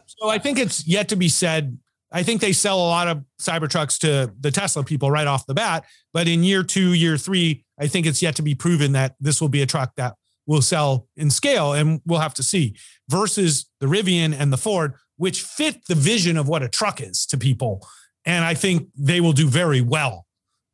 So I think it's yet to be said I think they sell a lot of Cybertrucks to the Tesla people right off the bat. But in year two, year three, I think it's yet to be proven that this will be a truck that will sell in scale, and we'll have to see, versus the Rivian and the Ford, which fit the vision of what a truck is to people. And I think they will do very well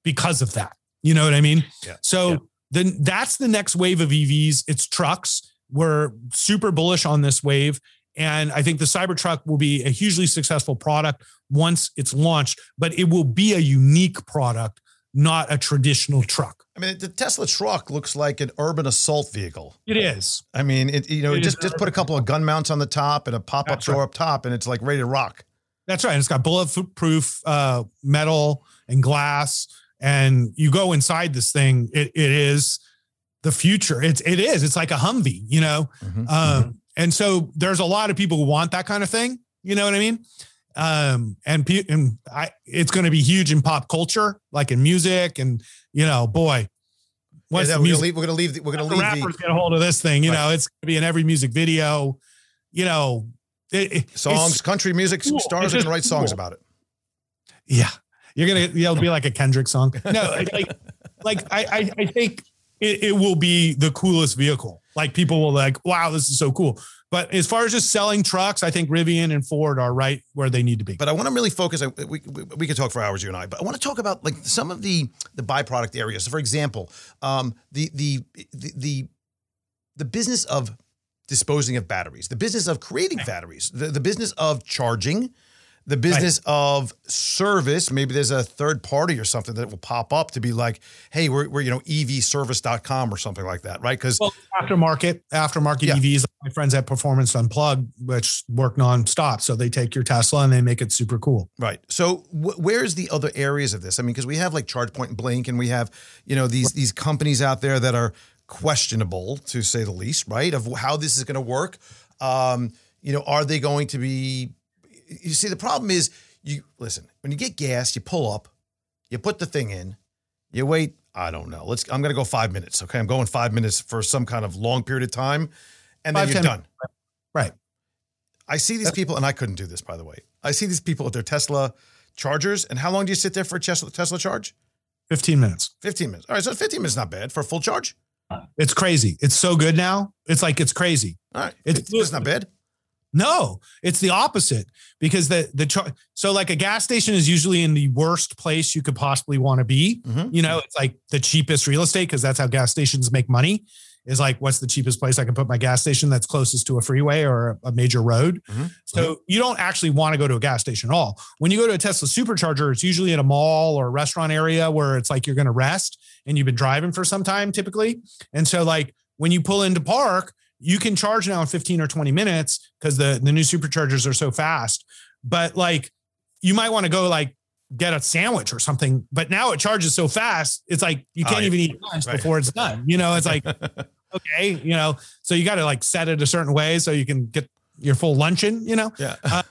because of that. You know what I mean? Yeah. So then that's the next wave of EVs. It's trucks. We're super bullish on this wave. And I think the Cybertruck will be a hugely successful product once it's launched, but it will be a unique product, not a traditional truck. I mean, the Tesla truck looks like an urban assault vehicle. It is. I mean, it just put a couple of gun mounts on the top and a pop-up door up top, and it's like ready to rock. That's right. And it's got bulletproof metal and glass. And you go inside this thing, it is the future. It is. It's like a Humvee, you know? And so there's a lot of people who want that kind of thing. You know what I mean? It's going to be huge in pop culture, like in music, and we're going to leave rappers get a hold of this thing. You know, it's going to be in every music video. You know, songs, country music stars are going to write songs about it. Yeah, it'll be like a Kendrick song. No, I think it will be the coolest vehicle. Like, people will like, wow, this is so cool. But as far as just selling trucks, I think Rivian and Ford are right where they need to be. But I want to really focus. We could talk for hours, you and I. But I want to talk about, like, some of the byproduct areas. So, for example, the business of disposing of batteries, the business of creating batteries, the business of charging, the business of service. Maybe there's a third party or something that will pop up to be like, hey, we're evservice.com or something like that, right? Because aftermarket EVs, my friends at Performance Unplugged, which work nonstop. So they take your Tesla and they make it super cool. Right. So where's the other areas of this? I mean, because we have like ChargePoint and Blink, and we have, these companies out there that are questionable, to say the least, right? Of how this is going to work. Are they going to be... You see, the problem is, when you get gas, you pull up, you put the thing in, you wait, I don't know. I'm going to go 5 minutes. Okay. I'm going 5 minutes for some kind of long period of time. And then you're done. Right. I see these people, and I couldn't do this, by the way. I see these people at their Tesla chargers. And how long do you sit there for a Tesla charge? 15 minutes. 15 minutes. All right. So 15 minutes is not bad for a full charge. It's crazy. It's so good now. It's crazy. All right. It's not bad. No, it's the opposite, because so like a gas station is usually in the worst place you could possibly want to be. Mm-hmm. It's like the cheapest real estate, because that's how gas stations make money, is like, what's the cheapest place I can put my gas station that's closest to a freeway or a major road. Mm-hmm. So you don't actually want to go to a gas station at all. When you go to a Tesla supercharger, it's usually at a mall or a restaurant area where it's like you're going to rest and you've been driving for some time typically. And so like when you pull into park, you can charge now in 15 or 20 minutes because the new superchargers are so fast. But like, you might want to go like get a sandwich or something, but now it charges so fast. It's like, you can't even eat lunch before it's done. It's like, okay, so you got to like set it a certain way so you can get your full luncheon, Yeah.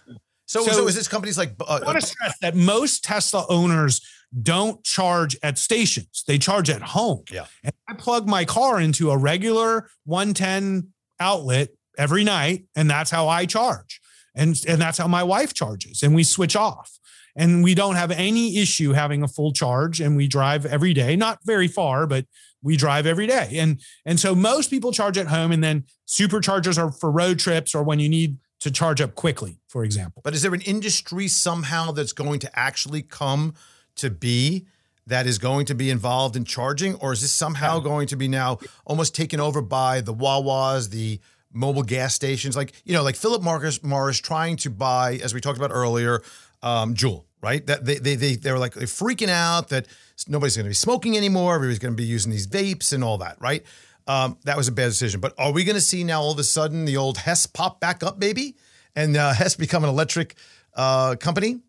So is this companies like, I want to stress that most Tesla owners don't charge at stations. They charge at home. Yeah. And I plug my car into a regular 110 outlet every night, and that's how I charge, and that's how my wife charges, and we switch off, and we don't have any issue having a full charge, and we drive every day, not very far, but we drive every day, and so most people charge at home, and then superchargers are for road trips or when you need to charge up quickly, for example. But is there an industry somehow that's going to actually come to be that is going to be involved in charging, or is this somehow going to be now almost taken over by the Wawas, the mobile gas stations, like Philip Morris trying to buy, as we talked about earlier, Juul, right? That they were like, they're freaking out that nobody's going to be smoking anymore. Everybody's going to be using these vapes and all that, right? That was a bad decision. But are we going to see now all of a sudden the old Hess pop back up, maybe, and Hess become an electric company?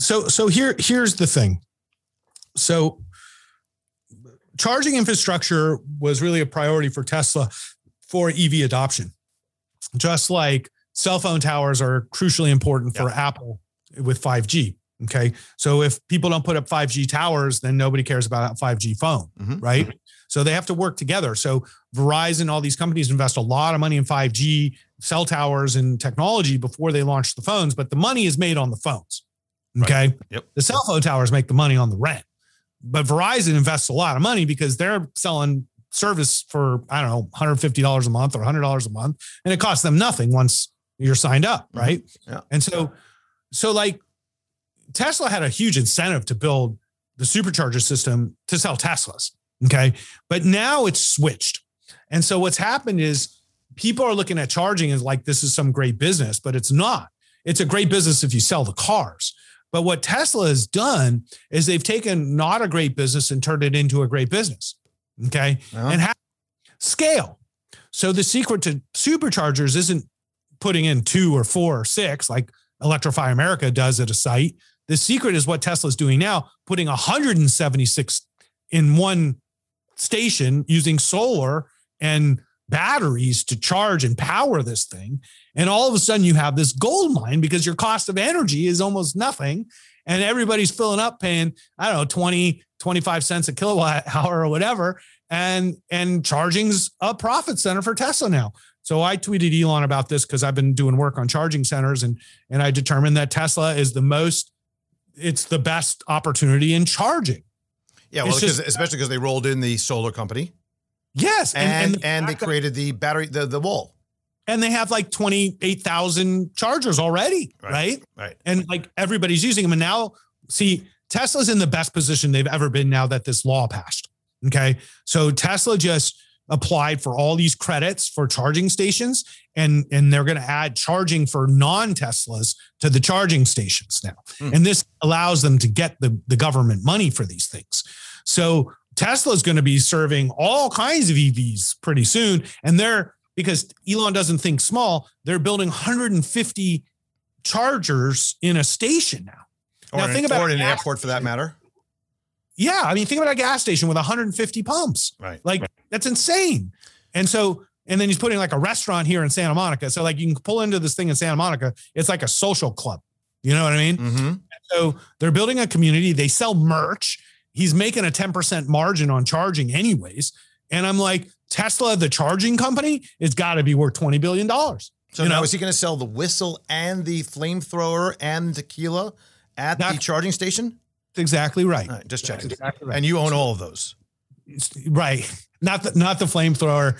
So here's the thing. So charging infrastructure was really a priority for Tesla for EV adoption, just like cell phone towers are crucially important for Apple with 5G. Okay. So if people don't put up 5G towers, then nobody cares about a 5G phone, right? So they have to work together. So Verizon, all these companies invest a lot of money in 5G cell towers and technology before they launch the phones, but the money is made on the phones. Okay. Right. Yep. The cell phone towers make the money on the rent, but Verizon invests a lot of money because they're selling service for, I don't know, $150 a month or $100 a month. And it costs them nothing once you're signed up. Right. Yeah. And so like Tesla had a huge incentive to build the supercharger system to sell Teslas. Okay. But now it's switched. And so what's happened is people are looking at charging as like, this is some great business, but it's not. It's a great business if you sell the cars. But what Tesla has done is they've taken not a great business and turned it into a great business. Okay. Uh-huh. And scale. So the secret to superchargers isn't putting in 2 or 4 or 6, like Electrify America does at a site. The secret is what Tesla's doing now, putting 176 in one station using solar and batteries to charge and power this thing. And all of a sudden you have this gold mine because your cost of energy is almost nothing. And everybody's filling up paying, I don't know, 20, 25 cents a kilowatt hour or whatever. And charging's a profit center for Tesla now. So I tweeted Elon about this because I've been doing work on charging centers and I determined that Tesla is the best opportunity in charging. Yeah. Well, especially because they rolled in the solar company. Yes. And they created the battery, the wall. And they have like 28,000 chargers already. Right. And like everybody's using them. And now see, Tesla's in the best position they've ever been now that this law passed. Okay. So Tesla just applied for all these credits for charging stations and they're going to add charging for non-Teslas to the charging stations now. Mm. And this allows them to get the government money for these things. So Tesla is going to be serving all kinds of EVs pretty soon. And because Elon doesn't think small, they're building 150 chargers in a station now. Or in an airport for that matter. Yeah. I mean, think about a gas station with 150 pumps. Right. Like that's insane. And then he's putting like a restaurant here in Santa Monica. So like you can pull into this thing in Santa Monica. It's like a social club. You know what I mean? Mm-hmm. So they're building a community. They sell merch. He's making a 10% margin on charging anyways. And I'm like, Tesla, the charging company, it's got to be worth $20 billion. So now is he going to sell the whistle and the flamethrower and tequila at the charging station? Exactly right. All right, just checking. Exactly right. And you own all of those. Right. Not the flamethrower.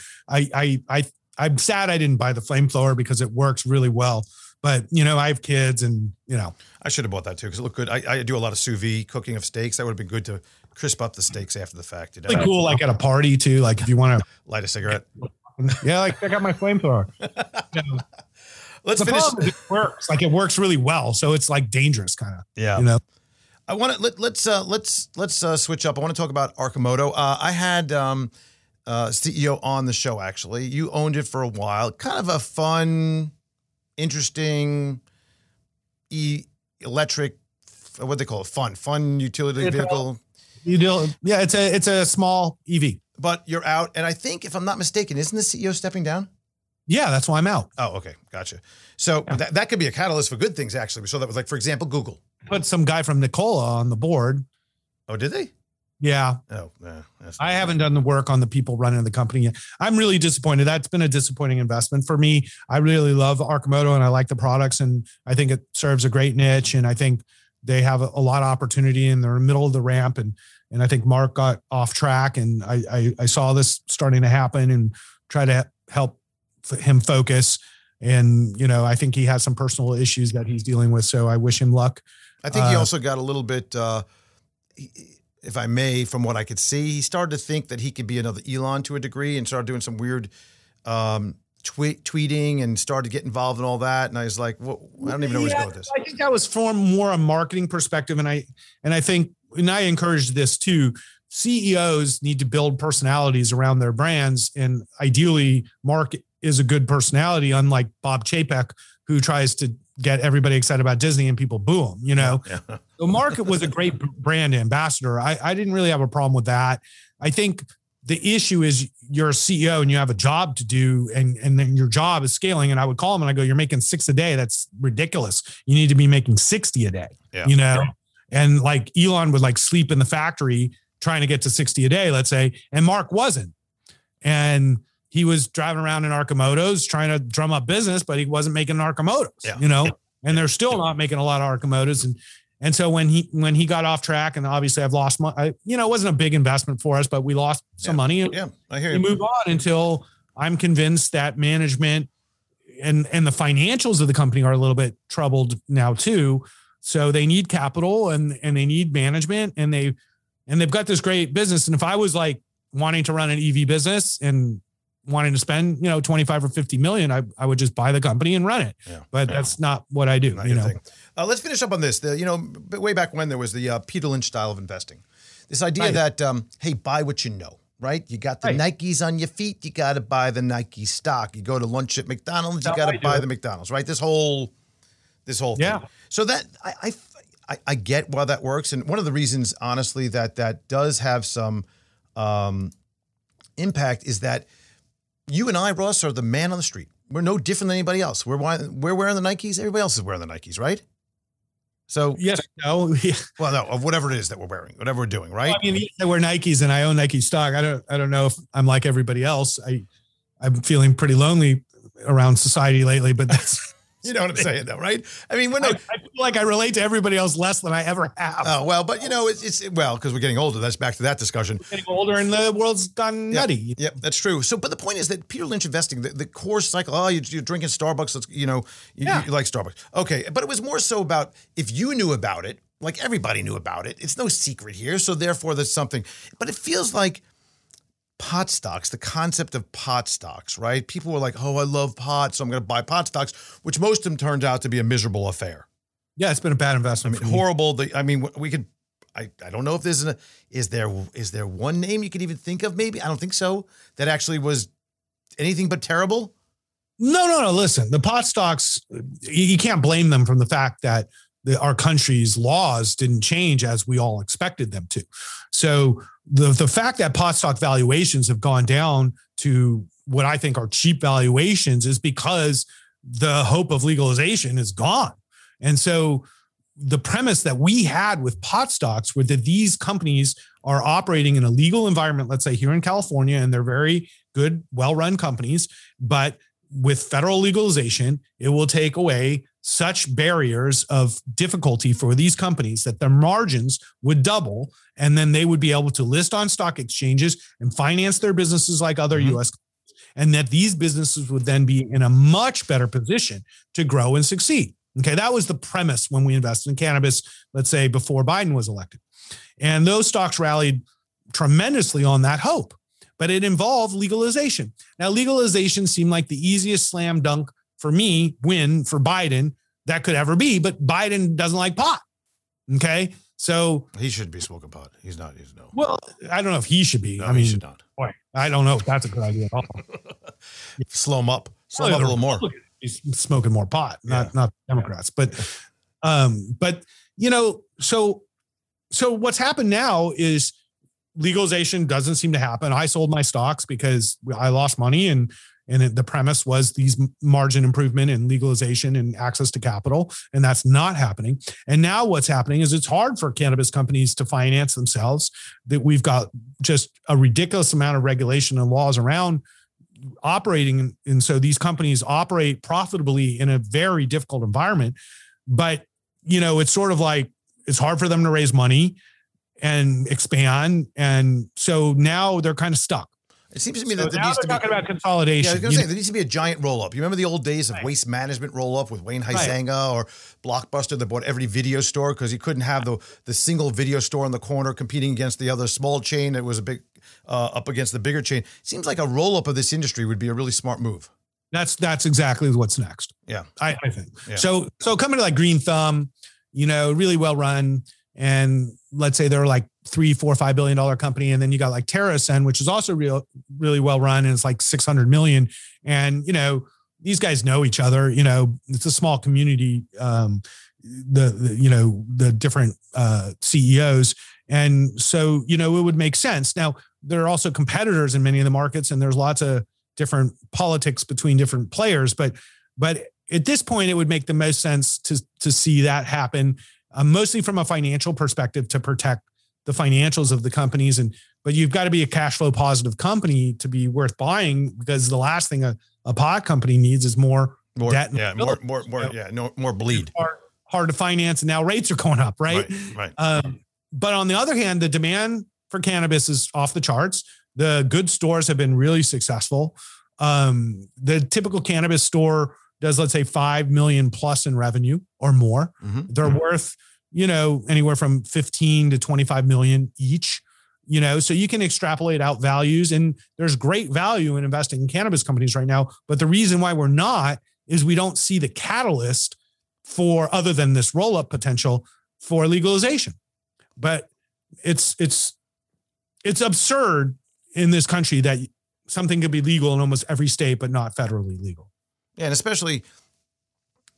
I'm sad I didn't buy the flamethrower because it works really well. But, I have kids and, I should have bought that, too, because it looked good. I do a lot of sous vide cooking of steaks. That would have been good to crisp up the steaks after the fact. It's really cool, like at a party, too, like if you want to light a cigarette. Yeah, like check out my flamethrower. Let's finish. It works. Like it works really well. So it's like dangerous kind of. Yeah. I want to let's switch up. I want to talk about Arcimoto. I had CEO on the show, actually. You owned it for a while. Kind of a fun, interesting electric, what they call it, fun utility vehicle. Yeah, it's a small EV. But you're out, and I think, if I'm not mistaken, isn't the CEO stepping down? Yeah, that's why I'm out. Oh, okay, gotcha. So that could be a catalyst for good things, actually. We saw that with, like, for example, Google. Put some guy from Nikola on the board. Oh, did they? Yeah. Oh, I haven't done the work on the people running the company yet. I'm really disappointed. That's been a disappointing investment for me. I really love Arcimoto and I like the products and I think it serves a great niche. And I think they have a lot of opportunity and they're in the middle of the ramp. And I think Mark got off track and I saw this starting to happen and try to help him focus. And, I think he has some personal issues that he's dealing with. So I wish him luck. I think he also got a little bit, if I may, from what I could see, he started to think that he could be another Elon to a degree and started doing some weird tweeting and started to get involved in all that. And I was like, well, I don't even know where he's going with this. I think that was from more a marketing perspective. And I encouraged this too. CEOs need to build personalities around their brands. And ideally, Mark is a good personality, unlike Bob Chapek, who tries to get everybody excited about Disney and people boo him, Yeah. So Mark was a great brand ambassador. I didn't really have a problem with that. I think the issue is you're a CEO and you have a job to do and then your job is scaling. And I would call him and I go, you're making 6 a day. That's ridiculous. You need to be making 60 a day, Yeah. And like Elon would like sleep in the factory trying to get to 60 a day, let's say. And Mark wasn't. And he was driving around in Arcimotos trying to drum up business, but he wasn't making Arcimotos, And they're still not making a lot of Arcimotos. And And so when he got off track, and obviously I've lost money, it wasn't a big investment for us, but we lost some money. Yeah, I hear you. We move on until I'm convinced that management and the financials of the company are a little bit troubled now too. So they need capital and they need management and they've got this great business. And if I was like wanting to run an EV business and wanting to spend, 25 or 50 million, I would just buy the company and run it. Yeah. But that's not what I do. Let's finish up on this. Way back when there was the Peter Lynch style of investing, this idea that, buy what you know. Right? You got the Nikes on your feet. You got to buy the Nike stock. You go to lunch at McDonald's. You got to buy the McDonald's, right? This whole thing. Yeah. So that I get why that works. And one of the reasons, honestly, that does have some impact is that you and I, Ross, are the man on the street. We're no different than anybody else. We're wearing the Nikes. Everybody else is wearing the Nikes, right? So yes, no, well, no, of whatever it is that we're wearing, whatever we're doing, right? Well, I mean, I wear Nikes and I own Nike stock. I don't know if I'm like everybody else. I'm feeling pretty lonely around society lately, but that's you know what I'm saying, though, right? I mean, I feel like I relate to everybody else less than I ever have. Oh well, but it's because we're getting older. That's back to that discussion. We're getting older, and the world's gone nutty. Yeah, that's true. So, but the point is that Peter Lynch investing, the core cycle. Oh, you're drinking Starbucks. You like Starbucks. Okay, but it was more so about if you knew about it, like everybody knew about it. It's no secret here. So therefore, there's something. But it feels like pot stocks, the concept of pot stocks, right? People were like, oh, I love pot, so I'm going to buy pot stocks, which most of them turned out to be a miserable affair. Yeah, it's been a bad investment. I mean, horrible. I don't know if there's is there one name you could even think of, maybe? I don't think so. That actually was anything but terrible? No. Listen, the pot stocks, you can't blame them from the fact that our country's laws didn't change as we all expected them to. So the fact that pot stock valuations have gone down to what I think are cheap valuations is because the hope of legalization is gone. And so the premise that we had with pot stocks were that these companies are operating in a legal environment, let's say here in California, and they're very good, well-run companies, but with federal legalization, it will take away such barriers of difficulty for these companies that their margins would double, and then they would be able to list on stock exchanges and finance their businesses like other U.S. companies, and that these businesses would then be in a much better position to grow and succeed. Okay, that was the premise when we invested in cannabis, let's say before Biden was elected. And those stocks rallied tremendously on that hope, but it involved legalization. Now, legalization seemed like the easiest slam dunk for me, win for Biden that could ever be, but Biden doesn't like pot. Okay. So he shouldn't be smoking pot. He's not, well, I don't know if he should be. No, I mean, he should not. Boy, I don't know if that's a good idea at all. Slow him up. Slow him up a little more. He's smoking more pot, not Democrats, but what's happened now is legalization doesn't seem to happen. I sold my stocks because I lost money and the premise was these margin improvement and legalization and access to capital. And that's not happening. And now what's happening is it's hard for cannabis companies to finance themselves, that we've got just a ridiculous amount of regulation and laws around operating. And so these companies operate profitably in a very difficult environment, but it's sort of like, it's hard for them to raise money and expand. And so now they're kind of stuck. It seems to me that about consolidation. Yeah, I was going to say there needs to be a giant roll-up. You remember the old days of waste management roll-up with Wayne Huizenga or Blockbuster that bought every video store because he couldn't have the single video store in the corner competing against the other small chain that was a big up against the bigger chain. It seems like a roll-up of this industry would be a really smart move. That's exactly what's next. Yeah, I think so. So coming to like Green Thumb, really well run, and let's say they're like $3, $4, $5 billion company. And then you got like TerrAscend, which is also really well run. And it's like 600 million. And, these guys know each other, it's a small community. The different CEOs. And so, it would make sense. Now there are also competitors in many of the markets and there's lots of different politics between different players, but at this point it would make the most sense to see that happen mostly from a financial perspective to protect the financials of the companies. But you've got to be a cash flow positive company to be worth buying, because the last thing a pot company needs is more debt. More bleed. hard to finance, and now rates are going up, right? But on the other hand, the demand for cannabis is off the charts. The good stores have been really successful. The typical cannabis store does, let's say, 5 million plus in revenue or more. They're worth, you know, anywhere from 15 to 25 million each, you know, so you can extrapolate out values, and there's great value in investing in cannabis companies right now. But the reason why we're not is we don't see the catalyst for, other than this roll-up potential for legalization. But it's absurd in this country that something could be legal in almost every state, but not federally legal. Yeah, and especially,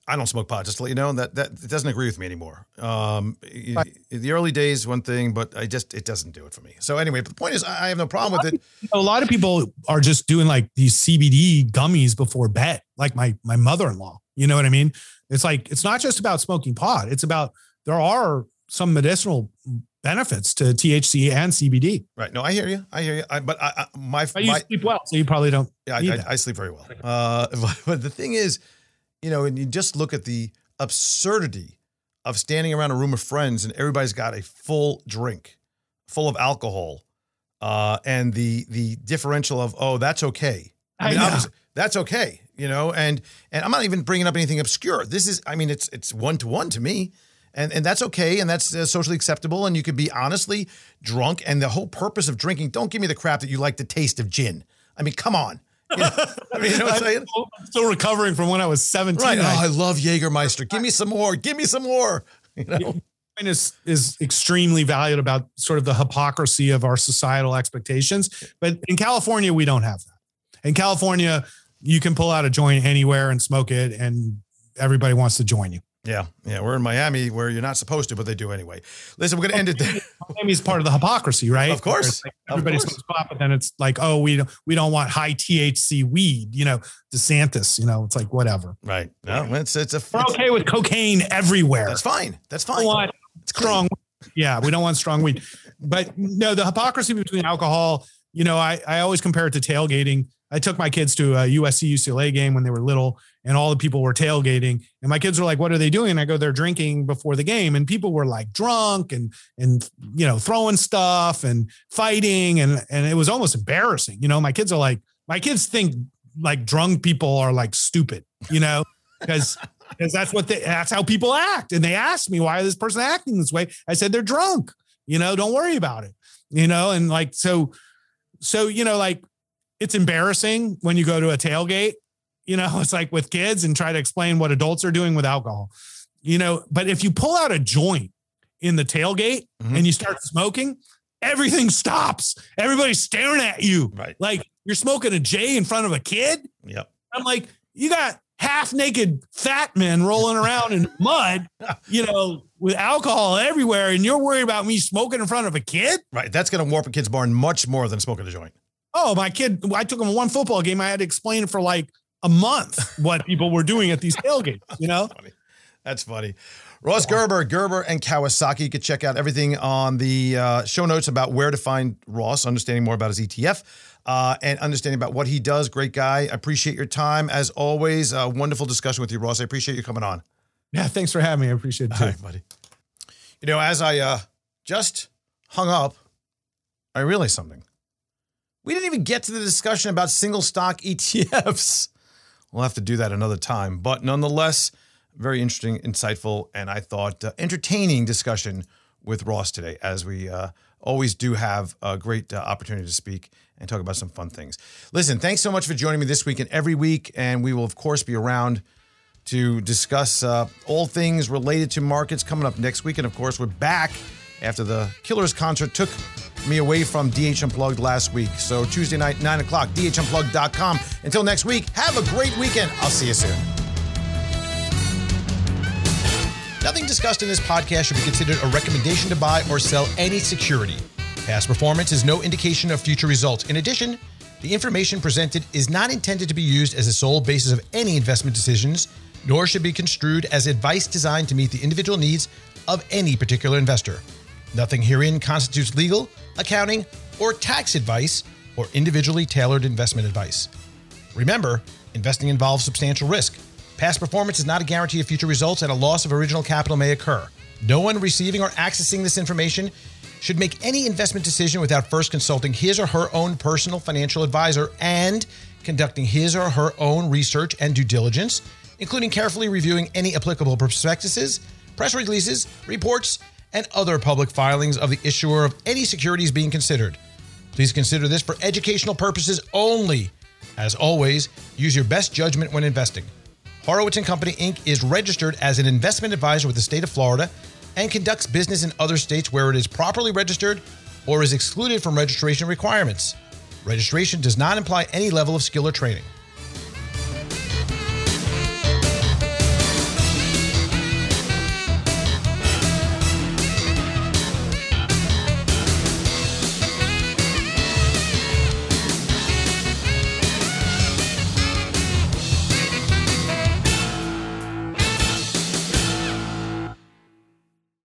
I don't smoke pot, just to let you know, that doesn't agree with me anymore. The early days, one thing, but it doesn't do it for me. So anyway, but the point is, I have no problem with it. A lot of people are just doing like these CBD gummies before bed, like my mother-in-law, you know what I mean? It's like, it's not just about smoking pot. It's about, there are some medicinal benefits to THC and CBD. Right. No, I hear you. But you sleep well, so you probably don't. Yeah, I sleep very well. But the thing is, you know, and you just look at the absurdity of standing around a room of friends and everybody's got a full drink, full of alcohol, and the differential of, oh, that's okay. I mean, obviously, that's okay, you know. And I'm not even bringing up anything obscure. This is, I mean, it's one-to-one to me. And that's okay, and that's socially acceptable, and you could be honestly drunk. And the whole purpose of drinking, don't give me the crap that you like the taste of gin. I mean, come on. You know, I mean, you know what I'm saying? I'm still recovering from when I was 17. Right. Oh, I love Jägermeister. Give me some more. Give me some more. You know, mine is extremely valued about sort of the hypocrisy of our societal expectations. But in California, we don't have that. In California, you can pull out a joint anywhere and smoke it, and everybody wants to join you. Yeah. We're in Miami where you're not supposed to, but they do anyway. Listen, we're going to end it there. Miami's part of the hypocrisy, right? Of course. Like everybody's supposed to pop, but then it's like, oh, we don't want high THC weed, you know, DeSantis, you know, it's like, whatever. Right. No, we're okay with cocaine everywhere. That's fine. We don't want strong weed. But no, the hypocrisy between alcohol, you know, I always compare it to tailgating. I took my kids to a USC UCLA game when they were little, and all the people were tailgating, and my kids were like, what are they doing? And I go, they're drinking before the game. And people were like drunk and, you know, throwing stuff and fighting. And it was almost embarrassing. You know, my kids think like drunk people are like stupid, you know, because that's how people act. And they asked me, why is this person acting this way? I said, they're drunk, you know, don't worry about it, you know? And like, so, you know, like it's embarrassing when you go to a tailgate. You know, it's like with kids and try to explain what adults are doing with alcohol, you know, but if you pull out a joint in the tailgate and you start smoking, everything stops. Everybody's staring at you. Right. Like you're smoking a J in front of a kid. Yep. I'm like, you got half naked fat men rolling around in mud, you know, with alcohol everywhere. And you're worried about me smoking in front of a kid. Right. That's going to warp a kid's barn much more than smoking a joint. Oh, my kid. I took him to one football game. I had to explain it for like a month what people were doing at these tailgates, you know? That's funny. Ross Gerber and Kawasaki. You could check out everything on the show notes about where to find Ross, understanding more about his ETF and understanding about what he does. Great guy. I appreciate your time. As always, a wonderful discussion with you, Ross. I appreciate you coming on. Yeah, thanks for having me. I appreciate it too. All right, buddy. You know, as I just hung up, I realized something. We didn't even get to the discussion about single stock ETFs. We'll have to do that another time. But nonetheless, very interesting, insightful, and I thought entertaining discussion with Ross today, as we always do have a great opportunity to speak and talk about some fun things. Listen, thanks so much for joining me this week and every week. And we will, of course, be around to discuss all things related to markets coming up next week. And, of course, we're back after the Killers concert took me away from DH Unplugged last week. So Tuesday night, 9 o'clock, dhunplugged.com. Until next week, have a great weekend. I'll see you soon. Nothing discussed in this podcast should be considered a recommendation to buy or sell any security. Past performance is no indication of future results. In addition, the information presented is not intended to be used as the sole basis of any investment decisions, nor should be construed as advice designed to meet the individual needs of any particular investor. Nothing herein constitutes legal, accounting, or tax advice or individually tailored investment advice. Remember, investing involves substantial risk. Past performance is not a guarantee of future results, and a loss of original capital may occur. No one receiving or accessing this information should make any investment decision without first consulting his or her own personal financial advisor and conducting his or her own research and due diligence, including carefully reviewing any applicable prospectuses, press releases, reports, and other public filings of the issuer of any securities being considered. Please consider this for educational purposes only. As always, use your best judgment when investing. Horowitz & Company, Inc. is registered as an investment advisor with the state of Florida and conducts business in other states where it is properly registered or is excluded from registration requirements. Registration does not imply any level of skill or training.